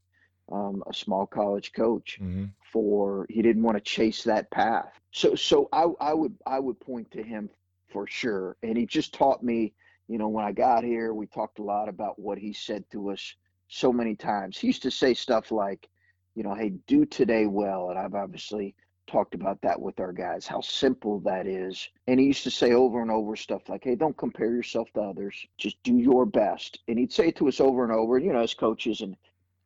Um, a small college coach mm-hmm. for, he didn't want to chase that path. So, so I, I would, I would point to him for sure. And he just taught me, you know, when I got here, we talked a lot about what he said to us so many times. He used to say stuff like, you know, hey, do today well. And I've obviously talked about that with our guys, how simple that is. And he used to say over and over stuff like, hey, don't compare yourself to others. Just do your best. And he'd say it to us over and over, you know, as coaches and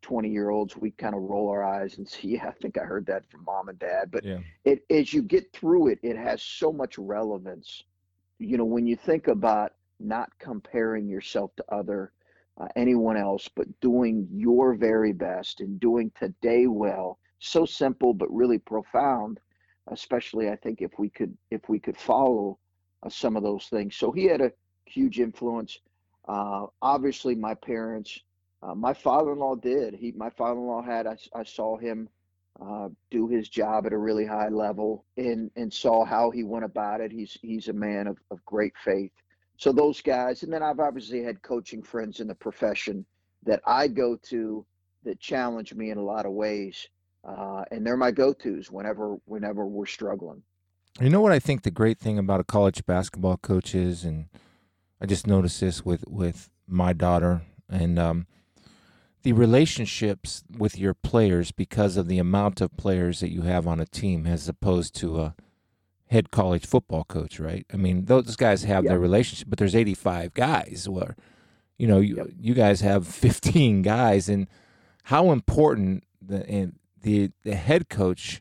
twenty year olds, we kind of roll our eyes and see, yeah, I think I heard that from mom and dad. But yeah. it, as you get through it, it has so much relevance. You know, when you think about not comparing yourself to other, uh, anyone else, but doing your very best and doing today well, so simple, but really profound, especially I think if we could, if we could follow uh, some of those things. So he had a huge influence. Uh, obviously my parents, Uh, my father-in-law did. He, my father-in-law had, I, I saw him uh, do his job at a really high level and, and saw how he went about it. He's, he's a man of, of great faith. So those guys, and then I've obviously had coaching friends in the profession that I go to that challenge me in a lot of ways. Uh, and they're my go-tos whenever, whenever we're struggling. You know what I think the great thing about a college basketball coach is, and I just noticed this with, with my daughter and, um, the relationships with your players because of the amount of players that you have on a team as opposed to a head college football coach, right? I mean, those guys have yep. their relationship, but there's eighty-five guys where, you know, you, yep. you guys have fifteen guys. And how important the, and the the head coach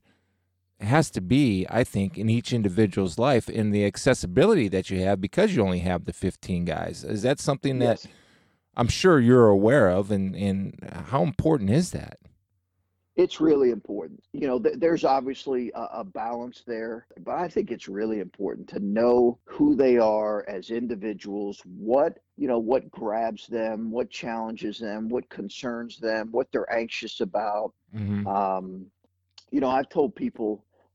has to be, I think, in each individual's life and the accessibility that you have because you only have the fifteen guys. Is that something yes. that... I'm sure you're aware of, and, and how important is that? It's really important. You know, th- there's obviously a, a balance there, but I think it's really important to know who they are as individuals, what, you know, what grabs them, what challenges them, what concerns them, what they're anxious about. Mm-hmm. Um, you know, I've told people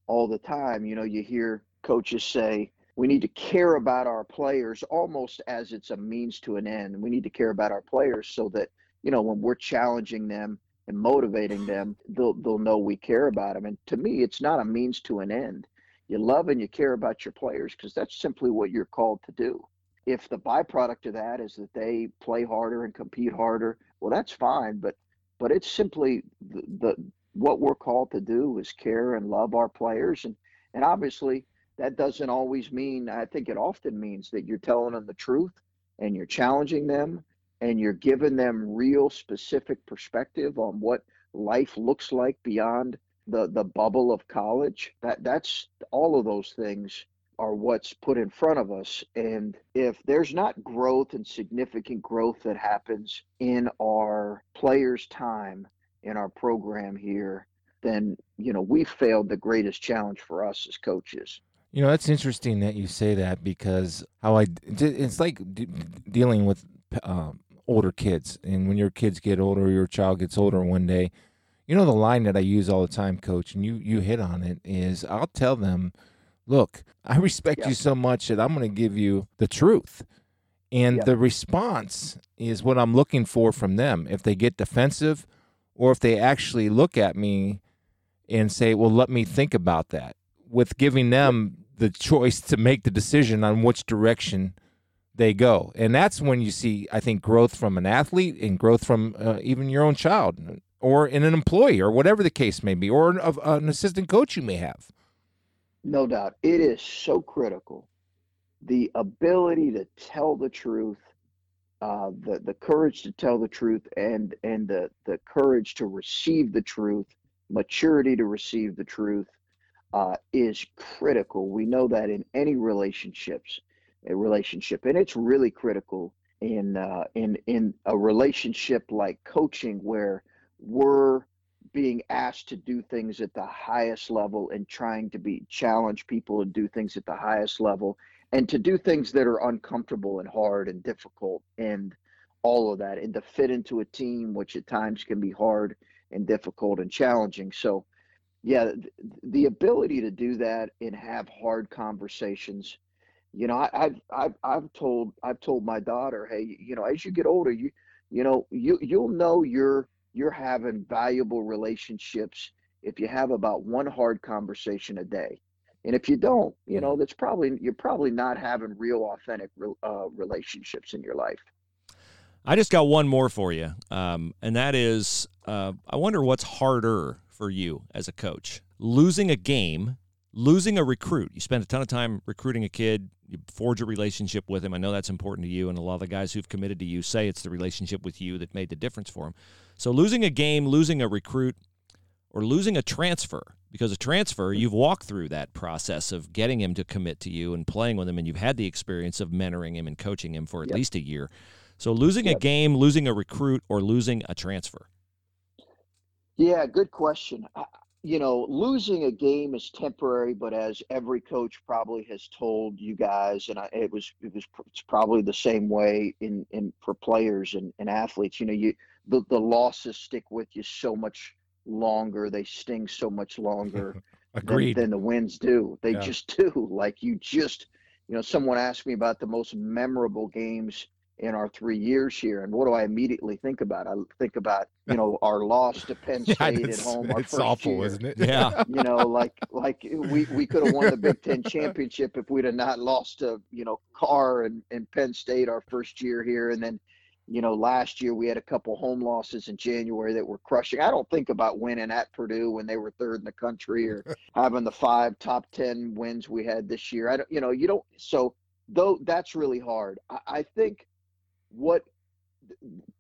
all the time, you know, you hear coaches say, we need to care about our players almost as it's a means to an end. We need to care about our players so that, you know, when we're challenging them and motivating them, they'll they'll know we care about them. And to me, it's not a means to an end. You love and you care about your players because that's simply what you're called to do. If the byproduct of that is that they play harder and compete harder, well, that's fine. But but it's simply the, the what we're called to do is care and love our players. And, and obviously, that doesn't always mean, I think it often means that you're telling them the truth and you're challenging them and you're giving them real specific perspective on what life looks like beyond the, the bubble of college. That that's all of those things are what's put in front of us. And if there's not growth and significant growth that happens in our players' time in our program here, then, you know, we failed the greatest challenge for us as coaches. You know, that's interesting that you say that, because how I, it's like d- dealing with um, older kids. And when your kids get older, your child gets older one day, you know, the line that I use all the time, Coach, and you, you hit on it, is I'll tell them, look, I respect yeah. you so much that I'm going to give you the truth. And yeah. the response is what I'm looking for from them. If they get defensive, or if they actually look at me and say, well, let me think about that, with giving them the choice to make the decision on which direction they go. And that's when you see, I think, growth from an athlete and growth from uh, even your own child, or in an employee, or whatever the case may be, or an, uh, an assistant coach you may have. No doubt. It is so critical. The ability to tell the truth, uh, the, the courage to tell the truth, and, and the, the courage to receive the truth, maturity to receive the truth, uh, is critical. We know that in any relationships, a relationship, and it's really critical in, uh, in, in a relationship like coaching, where we're being asked to do things at the highest level and trying to be challenge people and do things at the highest level, and to do things that are uncomfortable and hard and difficult and all of that, and to fit into a team, which at times can be hard and difficult and challenging. So yeah, th- the ability to do that and have hard conversations. You know, I, I've, I've, I've told, I've told my daughter, hey, you know, as you get older, you, you know, you, you'll know you're, you're having valuable relationships if you have about one hard conversation a day. And if you don't, you know, that's probably, you're probably not having real authentic uh, relationships in your life. I just got one more for you. Um, and that is, uh, I wonder what's harder for you as a coach, losing a game, losing a recruit. You spend a ton of time recruiting a kid, you forge a relationship with him. I know that's important to you. And a lot of the guys who've committed to you say it's the relationship with you that made the difference for them. So losing a game, losing a recruit, or losing a transfer, because a transfer, you've walked through that process of getting him to commit to you and playing with him, and you've had the experience of mentoring him and coaching him for at yep. least a year. So losing yep. a game, losing a recruit, or losing a transfer. Yeah, good question. I, you know, losing a game is temporary, but as every coach probably has told you guys, and I, it was it was it's probably the same way in, in for players and, and athletes, you know, you the, the losses stick with you so much longer, they sting so much longer Agreed. Than, than the wins do. They yeah. just do. Like you just, you know, someone asked me about the most memorable games in our three years here, and what do I immediately think about? I think about, you know, our loss to Penn State yeah, at home. Our it's first awful, year. Isn't it? Yeah. You know, like like we, we could have won the Big Ten championship if we'd have not lost to, you know, Carr and, and Penn State our first year here. And then, you know, last year we had a couple home losses in January that were crushing. I don't think about winning at Purdue when they were third in the country, or having the five top ten wins we had this year. I don't, you know, you don't. So though that's really hard. I, I think. What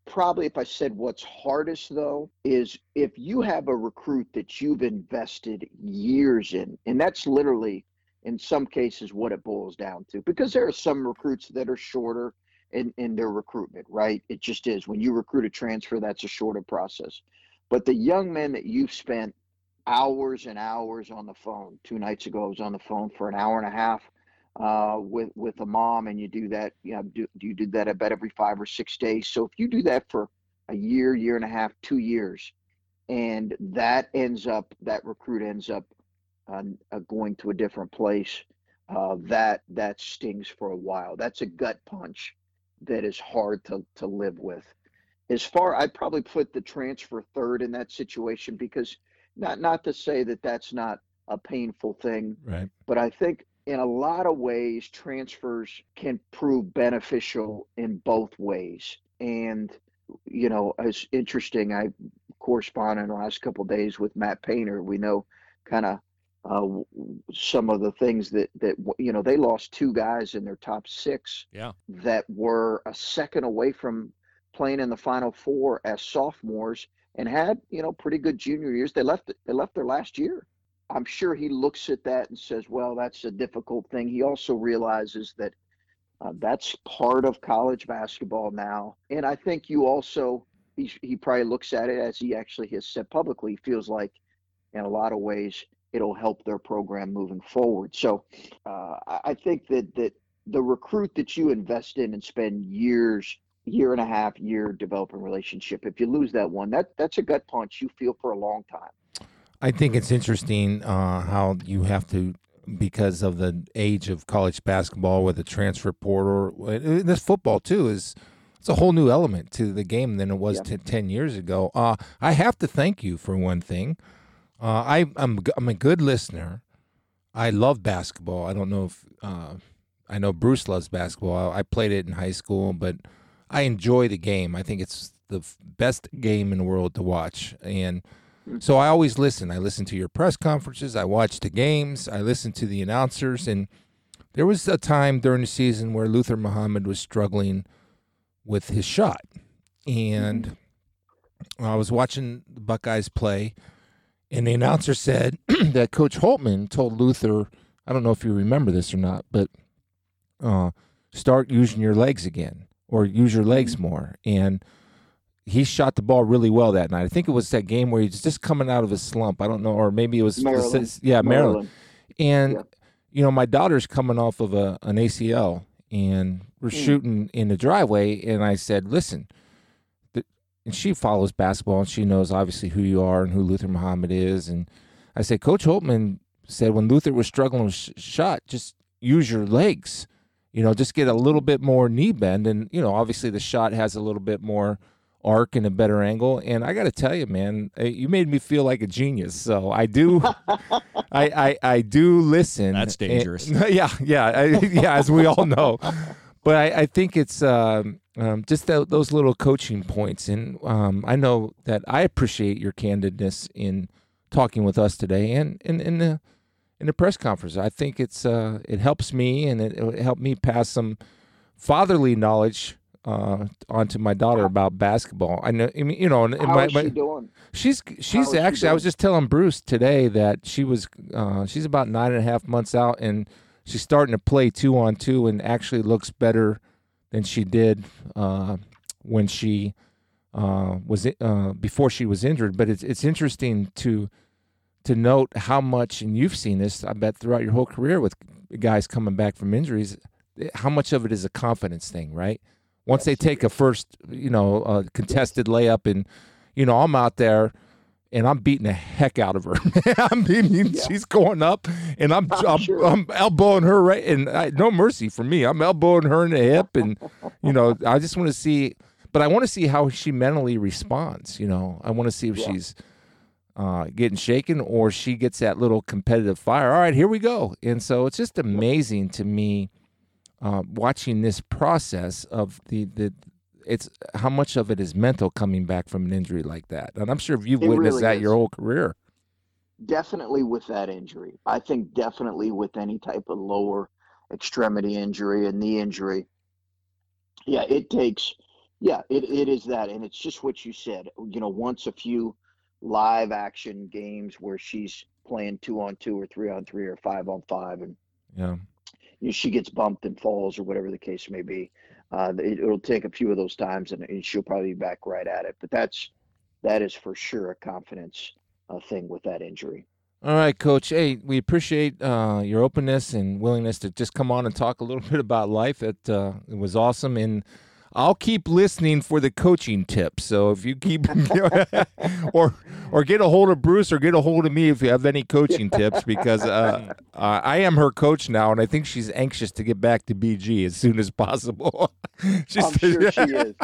probably, if I said what's hardest though, is if you have a recruit that you've invested years in, and that's literally in some cases what it boils down to, because there are some recruits that are shorter in, in their recruitment, right? It just is. When you recruit a transfer, that's a shorter process. But the young men that you've spent hours and hours on the phone, two nights ago I was on the phone for an hour and a half uh with with a mom, and you do that, you know, do you do that about every five or six days. So if you do that for a year, year and a half, two years, and that ends up, that recruit ends up uh, going to a different place, uh, that that stings for a while. That's a gut punch that is hard to to live with. As far, I'd probably put the transfer third in that situation, because not not to say that that's not a painful thing, right? But I think in a lot of ways, transfers can prove beneficial in both ways. And, you know, it's interesting. I corresponded in the last couple of days with Matt Painter. We know kind of uh, some of the things that, that, you know, they lost two guys in their top six yeah. that were a second away from playing in the Final Four as sophomores and had, you know, pretty good junior years. They left, they left their last year. I'm sure he looks at that and says, well, that's a difficult thing. He also realizes that uh, that's part of college basketball now. And I think you also, he, he probably looks at it, as he actually has said publicly, feels like in a lot of ways it'll help their program moving forward. So uh, I think that, that the recruit that you invest in and spend years, year and a half, year developing relationship, if you lose that one, that that's a gut punch you feel for a long time. I think it's interesting uh, how you have to, because of the age of college basketball with a transfer portal, and this football too, is it's a whole new element to the game than it was yeah. ten years ago. Uh, I have to thank you for one thing. Uh, I, I'm I'm a good listener. I love basketball. I don't know if uh, I know Bruce loves basketball. I, I played it in high school, but I enjoy the game. I think it's the f- best game in the world to watch, and so I always listen. I listen to your press conferences. I watch the games. I listen to the announcers. And there was a time during the season where Luther Muhammad was struggling with his shot. And I was watching the Buckeyes play, and the announcer said that Coach Holtmann told Luther, I don't know if you remember this or not, but uh, start using your legs again or use your legs more. And he shot the ball really well that night. I think it was that game where he was just coming out of a slump. I don't know, or maybe it was Maryland. The, yeah, Maryland. Maryland. And, yeah. you know, my daughter's coming off of a an A C L, and we're mm. shooting in the driveway, and I said, listen, the, and she follows basketball, and she knows obviously who you are and who Luther Muhammad is. And I said, Coach Holtmann said when Luther was struggling with sh- shot, just use your legs. You know, just get a little bit more knee bend. And, you know, obviously the shot has a little bit more arc and a better angle. And I got to tell you, man, you made me feel like a genius. So I do, I, I, I do listen. That's dangerous. And, yeah. Yeah. I, yeah. As we all know, but I, I think it's um, um, just th- those little coaching points. And um, I know that I appreciate your candidness in talking with us today and in, in the, in the press conference. I think it's uh, it helps me, and it, it helped me pass some fatherly knowledge Uh, onto my daughter about basketball. I know, I mean, you know, and, and how my, is she my, doing? She's she's actually. She I was just telling Bruce today that she was uh, she's about nine and a half months out, and she's starting to play two on two, and actually looks better than she did uh, when she uh, was uh, before she was injured. But it's it's interesting to to note how much, and you've seen this, I bet, throughout your whole career with guys coming back from injuries, how much of it is a confidence thing, right? Once they take a first, you know, uh, contested layup, and, you know, I'm out there and I'm beating the heck out of her. I'm beating, yeah. She's going up, and I'm I'm, sure. I'm elbowing her right, and I, no mercy for me. I'm elbowing her in the hip, and, you know, I just want to see, but I want to see how she mentally responds. You know, I want to see if yeah. she's uh, getting shaken, or she gets that little competitive fire. All right, here we go. And so it's just amazing to me. Uh, watching this process of the, the it's how much of it is mental coming back from an injury like that. And I'm sure you've witnessed that your whole career. Definitely with that injury. I think definitely with any type of lower extremity injury and knee injury. Yeah, it takes, yeah, it, it is that. And it's just what you said, you know, once a few live action games where she's playing two on two or three on three or five on five. And yeah. she gets bumped and falls or whatever the case may be. Uh, it, it'll take a few of those times, and, and she'll probably be back right at it. But that's that is for sure a confidence uh, thing with that injury. All right, Coach. Hey, we appreciate uh, your openness and willingness to just come on and talk a little bit about life. It, uh, it was awesome, and I'll keep listening for the coaching tips. So if you keep – or or get a hold of Bruce or get a hold of me if you have any coaching tips, because uh, uh, I am her coach now, and I think she's anxious to get back to B G as soon as possible. I'm sure she is.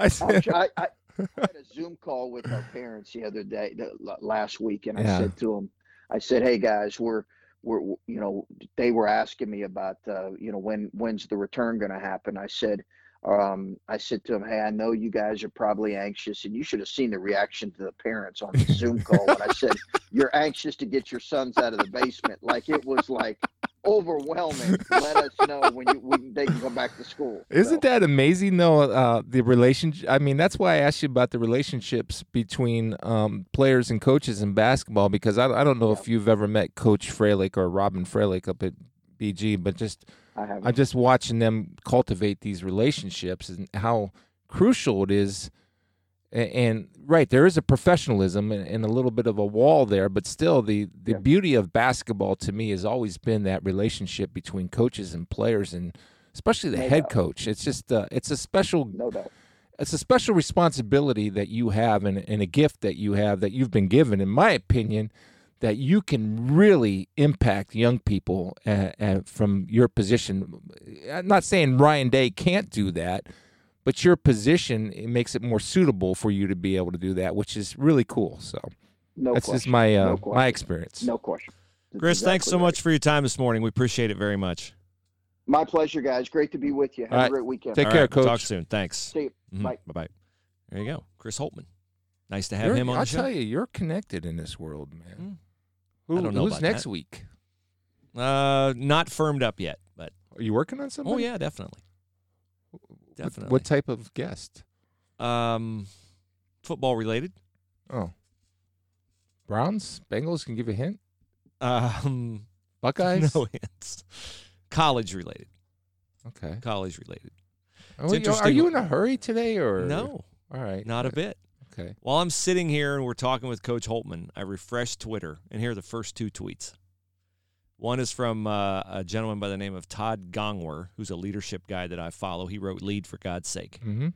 I said, sure, I, I had a Zoom call with our parents the other day, the, last week, and I yeah. said to them, I said, hey, guys, we're – We're, you know, they were asking me about, uh, you know, when when's the return going to happen? I said, Um, I said to him, hey, I know you guys are probably anxious, and you should have seen the reaction to the parents on the Zoom call when I said, you're anxious to get your sons out of the basement. Like, it was like overwhelming. Let us know when, you, when they can go back to school. Isn't so. that amazing, though, uh, the relationship? I mean, that's why I asked you about the relationships between um, players and coaches in basketball, because I, I don't know yeah. if you've ever met Coach Freilich or Robin Freilich up at B G, but just I haven't. I'm just watching them cultivate these relationships and how crucial it is. And, and right, there is a professionalism and, and a little bit of a wall there, but still the, the yeah. beauty of basketball to me has always been that relationship between coaches and players, and especially the no head doubt. coach. It's just uh, it's a special no doubt. It's a special responsibility that you have, and, and a gift that you have, that you've been given, in my opinion, that you can really impact young people uh, uh, from your position. I'm not saying Ryan Day can't do that, but your position, it makes it more suitable for you to be able to do that, which is really cool. So no that's question. just my uh, no my experience. No question. That's Chris, exactly thanks so right. much for your time this morning. We appreciate it very much. My pleasure, guys. Great to be with you. Have All a right. great weekend. Take All care, right. Coach. Talk soon. Thanks. See you. Mm-hmm. Bye. Bye-bye. There you go. Chris Holtmann. Nice to have you're, him on I'll the show. I'll tell you, you're connected in this world, man. Mm-hmm. Who, I don't know who's about next that. week? Uh, not firmed up yet, but are you working on something? Oh yeah, definitely. Definitely. What, what type of guest? Um, football related. Oh, Browns, Bengals can give you a hint. Um, Buckeyes. No hints. College related. Okay. College related. Oh, you, are you in a hurry today, or no? All right, not a bit. Okay. While I'm sitting here and we're talking with Coach Holtmann, I refresh Twitter, and here are the first two tweets. One is from uh, a gentleman by the name of Todd Gongwer, who's a leadership guy that I follow. He wrote Lead for God's Sake. Mm-hmm.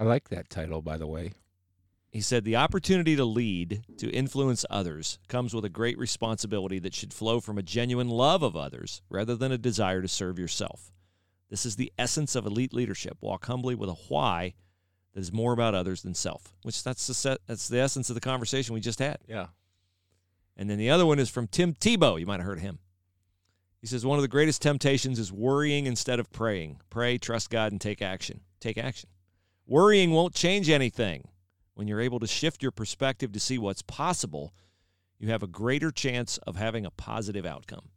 I like that title, by the way. He said, the opportunity to lead, to influence others, comes with a great responsibility that should flow from a genuine love of others rather than a desire to serve yourself. This is the essence of elite leadership. Walk humbly with a why that is more about others than self, which that's the set, that's the essence of the conversation we just had. Yeah. And then the other one is from Tim Tebow. You might have heard of him. He says, one of the greatest temptations is worrying instead of praying. Pray, trust God, and take action. Take action. Worrying won't change anything. When you're able to shift your perspective to see what's possible, you have a greater chance of having a positive outcome.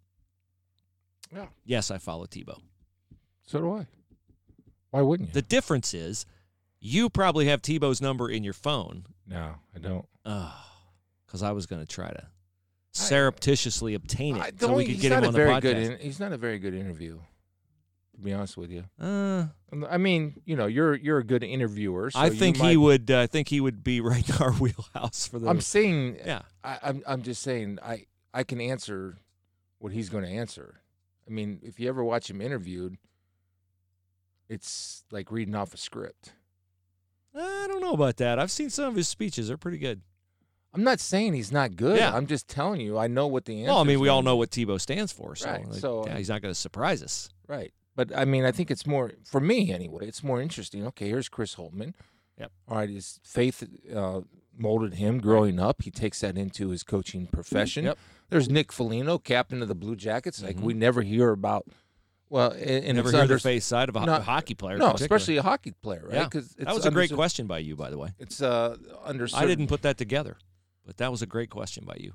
Yeah. Yes, I follow Tebow. So do I. Why wouldn't you? The difference is, you probably have Tebow's number in your phone. No, I don't. Oh, because I was going to try to surreptitiously I, obtain it so we could get him on the podcast. Good in, he's not a very good interview, to be honest with you. Uh, I mean, you know, you're you're a good interviewer. So I think might, he would. I uh, think he would be right in our wheelhouse for the. I'm saying. Yeah. I, I'm. I'm just saying. I. I can answer what he's going to answer. I mean, if you ever watch him interviewed, it's like reading off a script. I don't know about that. I've seen some of his speeches. They're pretty good. I'm not saying he's not good. Yeah. I'm just telling you, I know what the answer is. Well, I mean, we all know what Tebow stands for, so, right. so yeah, he's not going to surprise us. Right. But, I mean, I think it's more, for me anyway, it's more interesting. Okay, here's Chris Holtmann. Yep. All right, his faith uh, molded him growing up. He takes that into his coaching profession. Yep. There's Nick Foligno, captain of the Blue Jackets. Like, mm-hmm. we never hear about Well, and never hear the face side of a not, hockey player. No, especially a hockey player, right? Yeah. It's that was a great question by you, by the way. It's uh, under. I didn't put that together, but that was a great question by you.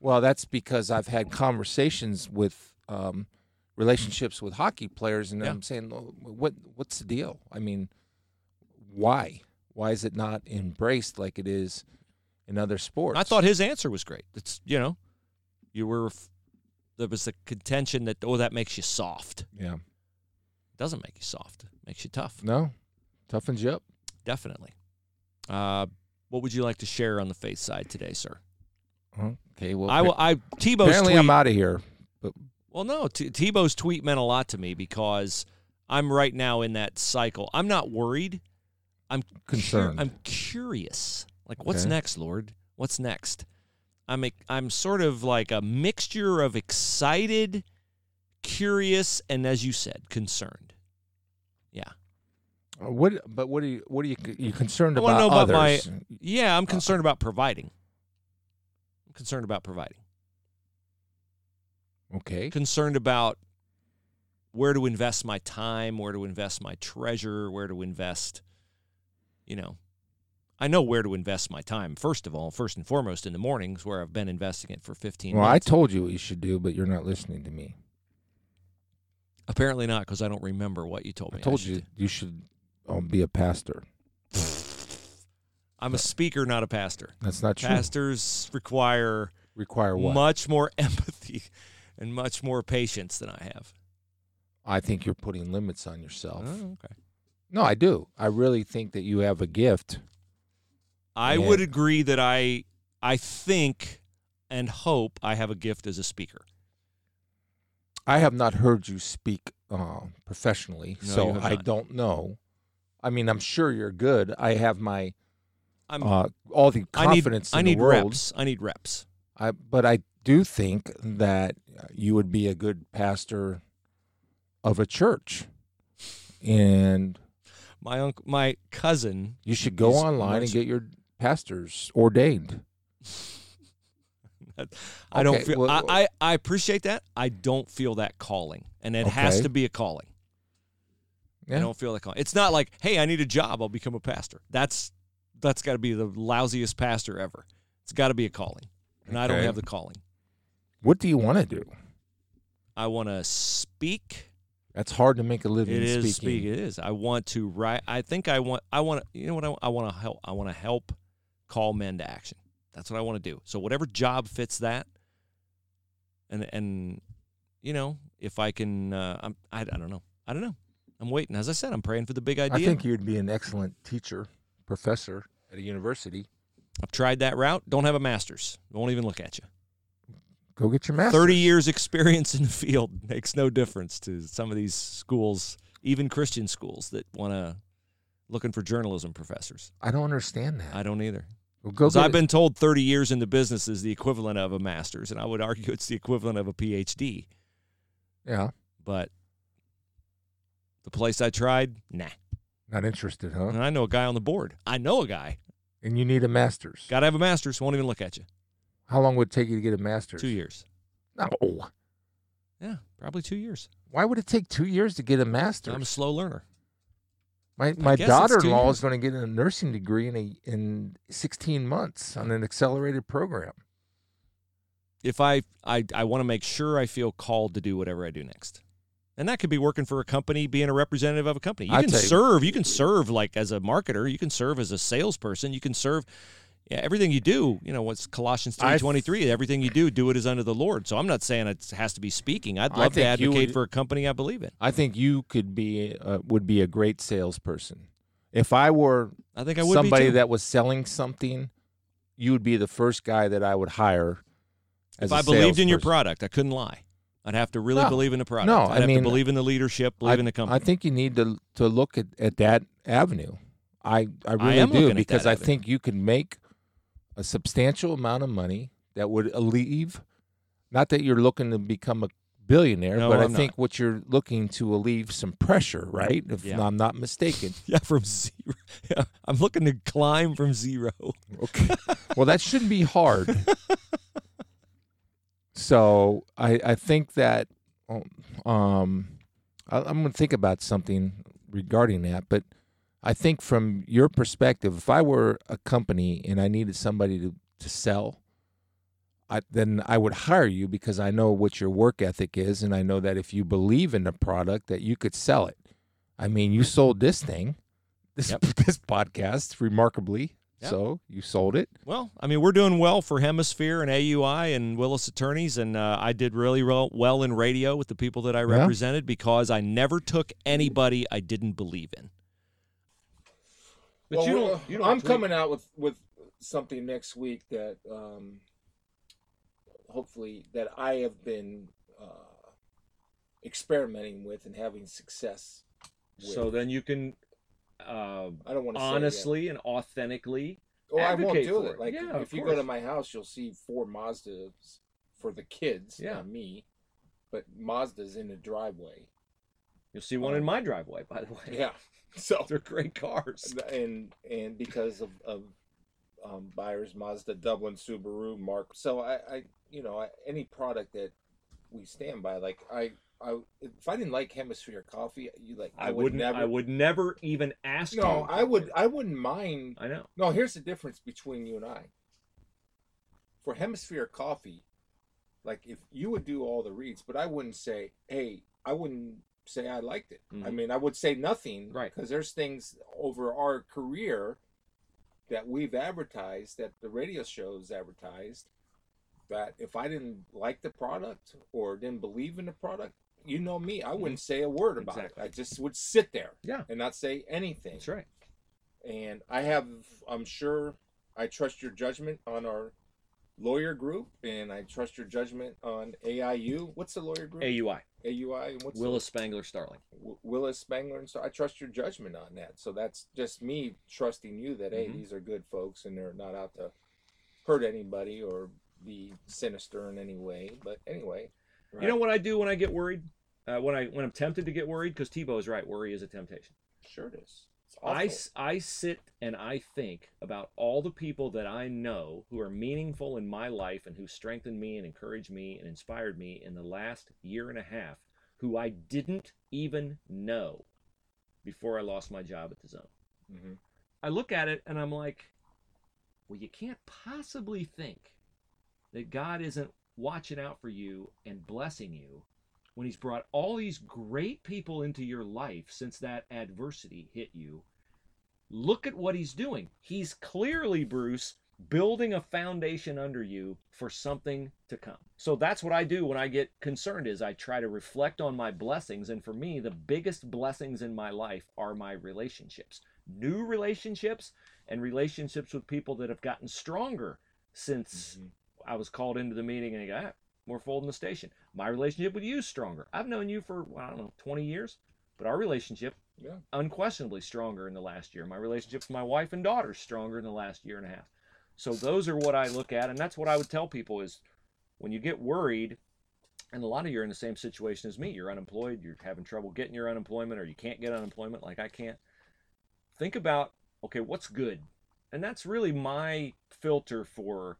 Well, that's because I've had conversations with um, relationships with hockey players, and yeah. I'm saying, what what's the deal? I mean, why why is it not embraced like it is in other sports? I thought his answer was great. It's you know, you were. There was a contention that, oh, that makes you soft. Yeah. It doesn't make you soft. It makes you tough. No. Toughens you up. Definitely. Uh, what would you like to share on the face side today, sir? Okay, well. I, I, Tebow's apparently tweet, I'm out of here. But. Well, no. T- Tebow's tweet meant a lot to me because I'm right now in that cycle. I'm not worried. I'm concerned. Cu- I'm curious. Like, what's okay. next, Lord? What's next? I'm a, I'm sort of like a mixture of excited, curious, and as you said, concerned. Yeah. Uh, what? But what are you? What are you? You concerned I about, know about others? My, yeah, I'm concerned uh, about providing. I'm concerned about providing. Okay. Concerned about where to invest my time, where to invest my treasure, where to invest, you know, I know where to invest my time, first of all, first and foremost in the mornings where I've been investing it for fifteen well, minutes. Well, I told you what you should do, but you're not listening to me. Apparently not, because I don't remember what you told me. I told I you do. you should um, be a pastor. I'm a speaker, not a pastor. That's not true. Pastors require require what? Much more empathy and much more patience than I have. I think you're putting limits on yourself. Oh, okay. No, I do. I really think that you have a gift. I and would agree that I I think and hope I have a gift as a speaker. I have not heard you speak uh, professionally, no, so I don't know. I mean, I'm sure you're good. I have my I'm, uh, all the confidence I need, in I the need world. Reps. I need reps. I, but I do think that you would be a good pastor of a church. And my uncle, my cousin. You should go online and get your pastors ordained. I don't okay, feel. Well, I, I, I appreciate that. I don't feel that calling, and it okay. has to be a calling. Yeah. I don't feel that calling. It's not like, hey, I need a job. I'll become a pastor. That's that's got to be the lousiest pastor ever. It's got to be a calling, and okay. I don't have the calling. What do you want to do? I want to speak. That's hard to make a living. It is speaking. It is. I want to write. I think I want. I want to. You know what? I, I want to help. I want to help call men to action. That's what I want to do. So whatever job fits that, and and you know, if I can, uh, I'm, I I don't know. I don't know. I'm waiting. As I said, I'm praying for the big idea. I think you'd be an excellent teacher, professor at a university. I've tried that route. Don't have a master's. Won't even look at you. Go get your master's. Thirty years experience in the field makes no difference to some of these schools, even Christian schools that want to looking for journalism professors. I don't understand that. I don't either. Because well, I've it. been told thirty years in the business is the equivalent of a master's, and I would argue it's the equivalent of a P H D. Yeah. But the place I tried, nah. Not interested, huh? And I know a guy on the board. I know a guy. And you need a master's. Got to have a master's. Won't even look at you. How long would it take you to get a master's? Two years. No. Yeah, probably two years. Why would it take two years to get a master's? I'm a slow learner. My my daughter-in-law is going to get a nursing degree in a, in sixteen months on an accelerated program. If I, I I want to make sure I feel called to do whatever I do next, and that could be working for a company, being a representative of a company. You can serve. You can serve like as a marketer. You can serve as a salesperson. You can serve. Yeah, everything you do, you know, what's Colossians three twenty-three, everything you do, do it as unto the Lord. So I'm not saying it has to be speaking. I'd love to advocate would, for a company I believe in. I think you could be, uh, would be a great salesperson. If I were I think I would somebody that was selling something, you would be the first guy that I would hire as a salesperson. If I believed in your product, I couldn't lie. I'd have to really no, believe in the product. No, I'd I have mean, to believe in the leadership, believe I, in the company. I think you need to to look at, at that avenue. I, I really I do because I avenue. think you can make a substantial amount of money that would alleviate, not that you're looking to become a billionaire, no, but I'm I think not. what you're looking to alleviate some pressure, right? If yeah. I'm not mistaken. yeah, from zero. Yeah, I'm looking to climb from zero. Okay. Well, that shouldn't be hard. So I, I think that um, I, I'm going to think about something regarding that, but I think from your perspective, if I were a company and I needed somebody to, to sell, I, then I would hire you because I know what your work ethic is, and I know that if you believe in the product, that you could sell it. I mean, you sold this thing, this yep. this podcast, remarkably. Yep. So you sold it. Well, I mean, we're doing well for Hemisphere and A U I and Willis Attorneys, and uh, I did really well in radio with the people that I represented yeah. because I never took anybody I didn't believe in. But well, you don't, you don't I'm drink. coming out with, with something next week that um, hopefully that I have been uh, experimenting with and having success with. So then you can uh, I don't want to honestly say and authentically oh, advocate I won't do for it. it. Like yeah, if you course. go to my house, you'll see four Mazdas for the kids, yeah. not me, but Mazda's in the driveway. You'll see one um, in my driveway, by the way. Yeah. So they're great cars, and and because of, of um, buyers, Mazda, Dublin, Subaru, Mark. So I, I you know, I, any product that we stand by, like I I, if I didn't like Hemisphere Coffee, you like I, I would never. I would never even ask. No, I would. I wouldn't mind. I know. No, here's the difference between you and I. For Hemisphere Coffee, like if you would do all the reads, but I wouldn't say, hey, I wouldn't say I liked it. Mm-hmm. I mean, I would say nothing, right? Because there's things over our career that we've advertised, that the radio shows advertised, that if I didn't like the product or didn't believe in the product, you know me, I wouldn't say a word about exactly. it. I just would sit there yeah. and not say anything. That's right. And I have, I'm sure, I trust your judgment on our lawyer group, and I trust your judgment on A I U. What's the lawyer group? A U I. A U I. And what's Willis Spangler Starling. W- Willis Spangler and Starling. I trust your judgment on that. So that's just me trusting you that, hey, mm-hmm. these are good folks, and they're not out to hurt anybody or be sinister in any way. But anyway, right. You know what I do when I get worried, uh, when I when I'm tempted to get worried, because Tebow's right, worry is a temptation. Sure it is. It's awful. I I sit and I think about all the people that I know who are meaningful in my life and who strengthened me and encouraged me and inspired me in the last year and a half, who I didn't even know before I lost my job at the Zone. Mm-hmm. I look at it and I'm like, well, you can't possibly think that God isn't watching out for you and blessing you when he's brought all these great people into your life since that adversity hit you. Look at what he's doing. He's clearly, Bruce, building a foundation under you for something to come. So that's what I do when I get concerned, is I try to reflect on my blessings. And for me, the biggest blessings in my life are my relationships, new relationships and relationships with people that have gotten stronger since mm-hmm. I was called into the meeting and I got, ah, more fold in the station. My relationship with you is stronger. I've known you for, well, I don't know, twenty years, but our relationship yeah. unquestionably stronger in the last year. My relationship with my wife and daughter is stronger in the last year and a half. So those are what I look at, and that's what I would tell people is when you get worried, and a lot of you are in the same situation as me. You're unemployed, you're having trouble getting your unemployment, or you can't get unemployment like I can't. Think about, okay, what's good? And that's really my filter for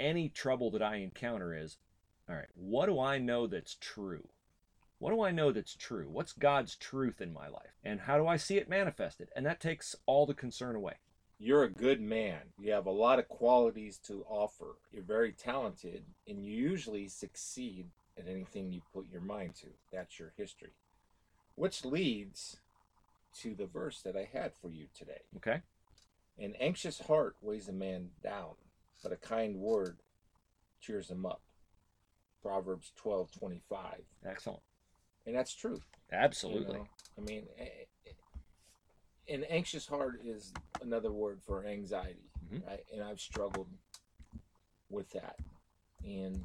any trouble that I encounter is, all right, what do I know that's true? What do I know that's true? What's God's truth in my life? And how do I see it manifested? And that takes all the concern away. You're a good man. You have a lot of qualities to offer. You're very talented, and you usually succeed at anything you put your mind to. That's your history. Which leads to the verse that I had for you today. Okay. An anxious heart weighs a man down, but a kind word cheers him up. Proverbs twelve twenty-five. Excellent. And that's true. Absolutely. You know? I mean, an anxious heart is another word for anxiety, mm-hmm. right? And I've struggled with that. And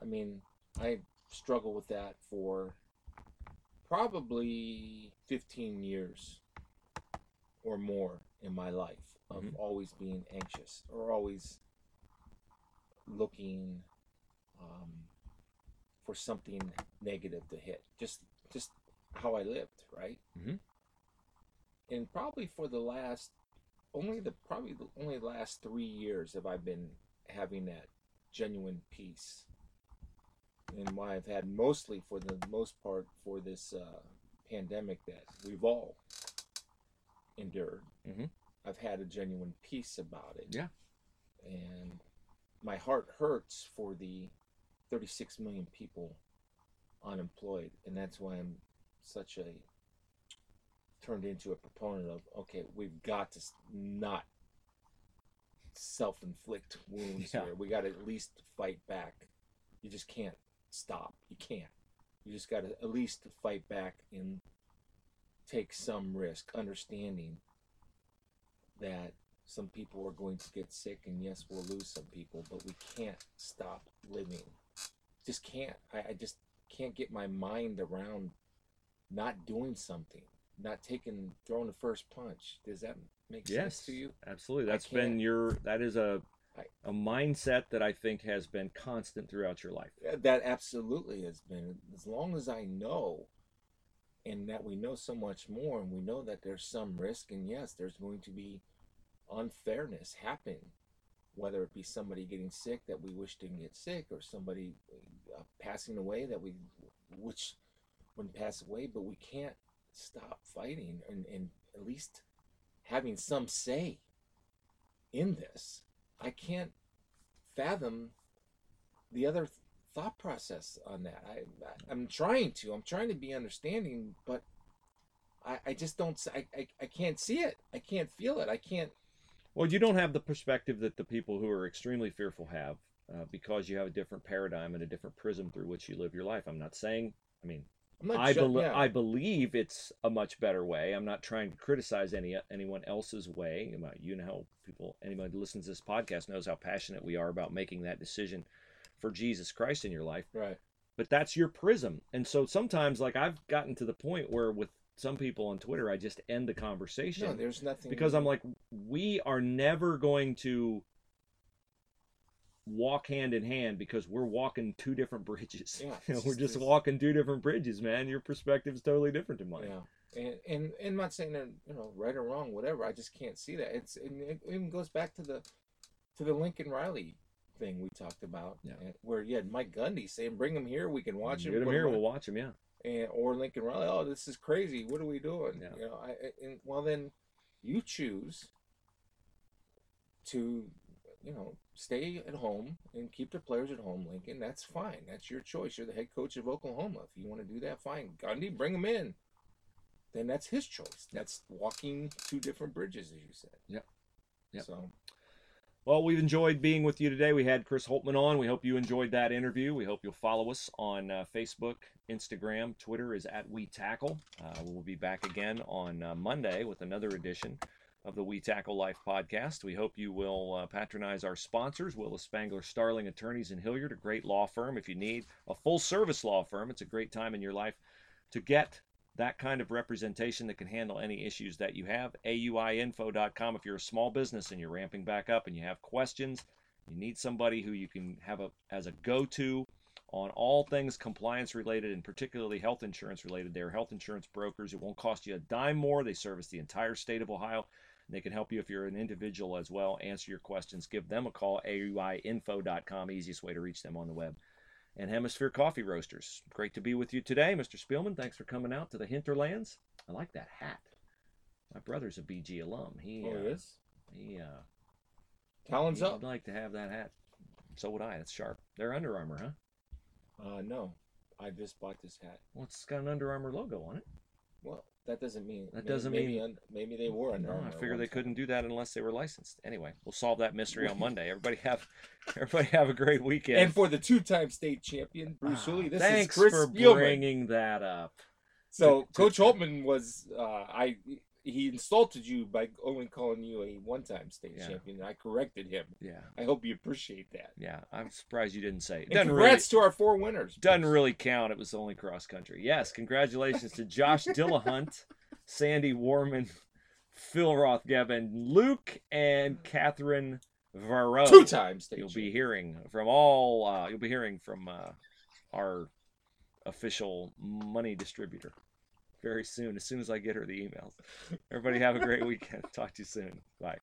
I mean, I struggled with that for probably fifteen years or more in my life, of mm-hmm. always being anxious or always looking um, for something negative to hit. Just just how I lived, right? Mm-hmm. And probably for the last, only the probably the only last three years have I been having that genuine peace. And why I've had mostly, for the most part, for this uh, pandemic that we've all endured. Mm-hmm. I've had a genuine peace about it. Yeah. And my heart hurts for the thirty-six million people unemployed. And that's why I'm such a, turned into a proponent of, okay, we've got to not self-inflict wounds yeah. here. We got to at least fight back. You just can't stop. You can't. You just got to at least fight back and take some risk, understanding that some people are going to get sick, and yes, we'll lose some people, but we can't stop living. Just can't. I, I just can't get my mind around not doing something, not taking, throwing the first punch. Does that make yes, sense to you? Absolutely. That's been your, that is a, I, a mindset that I think has been constant throughout your life. That absolutely has been. As long as I know, and that we know so much more, and we know that there's some risk, and yes, there's going to be unfairness happen, whether it be somebody getting sick that we wish didn't get sick, or somebody uh, passing away that we which when you pass away, but we can't stop fighting and, and at least having some say in this. I can't fathom the other th- thought process on that. I, I, I'm trying to, I'm trying to be understanding, but I, I just don't, I, I, I can't see it. I can't feel it. I can't. Well, you don't have the perspective that the people who are extremely fearful have, uh, because you have a different paradigm and a different prism through which you live your life. I'm not saying, I mean, I, sure, be- yeah. I believe it's a much better way. I'm not trying to criticize any anyone else's way. You know how people, anybody who listens to this podcast knows how passionate we are about making that decision for Jesus Christ in your life. Right. But that's your prism. And so sometimes, like, I've gotten to the point where with some people on Twitter, I just end the conversation. No, there's nothing. Because I'm like, we are never going to walk hand in hand, because we're walking two different bridges. Yeah, you know, we're just, just walking two different bridges, man. Your perspective is totally different to mine. Yeah, and and, and I'm not saying that, you know, right or wrong, whatever. I just can't see that. It's and it even goes back to the to the Lincoln Riley thing we talked about, yeah. where you had Mike Gundy saying, "Bring him here, we can watch him. Get him here, we'll watch him." Yeah, and or Lincoln Riley, "Oh, this is crazy. What are we doing?" Yeah. You know, I and well then, you choose to. You know, stay at home and keep the players at home, Lincoln. That's fine. That's your choice. You're the head coach of Oklahoma. If you want to do that, fine. Gundy, bring him in. Then that's his choice. That's walking two different bridges, as you said. Yep. Yep. So, well, we've enjoyed being with you today. We had Chris Holtmann on. We hope you enjoyed that interview. We hope you'll follow us on uh, Facebook, Instagram, Twitter is at We Tackle. Uh, we'll be back again on uh, Monday with another edition of the We Tackle Life podcast. We hope you will uh, patronize our sponsors, Willis Spangler Starling Attorneys in Hilliard, a great law firm. If you need a full-service law firm, it's a great time in your life to get that kind of representation that can handle any issues that you have. A U I info dot com if you're a small business and you're ramping back up and you have questions, you need somebody who you can have a as a go-to on all things compliance-related and particularly health insurance-related. They're health insurance brokers. It won't cost you a dime more. They service the entire state of Ohio. They can help you if you're an individual as well. Answer your questions. Give them a call, A U I info dot com, easiest way to reach them on the web. And Hemisphere Coffee Roasters. Great to be with you today, Mister Spielman. Thanks for coming out to the Hinterlands. I like that hat. My brother's a B G alum. He oh, uh, is? He, uh... Talons he, up. I'd like to have that hat. So would I. It's sharp. They're Under Armour, huh? Uh, no. I just bought this hat. Well, it's got an Under Armour logo on it. Well, that doesn't mean that maybe, doesn't maybe, mean maybe they were Under Armour. No, I figure they couldn't do that unless they were licensed. Anyway, we'll solve that mystery on Monday. Everybody have, everybody have a great weekend. And for the two-time state champion Bruce Hooley, ah, this is Chris Spielman. Thanks for bringing that up. So to, Coach to, Holtmann was, uh, I he insulted you by only calling you a one-time state yeah. champion, and I corrected him. Yeah, I hope you appreciate that. Yeah, I'm surprised you didn't say it. And congrats really, to our four winners. Doesn't please. really count. It was only cross country. Yes, congratulations to Josh Dillahunt, Sandy Warman, Phil Rothgeben, Luke, and Catherine Varro. Two-time state you'll champion. You'll be hearing from all. Uh, you'll be hearing from uh, our official money distributor very soon, as soon as I get her the emails. Everybody have a great weekend. Talk to you soon. Bye.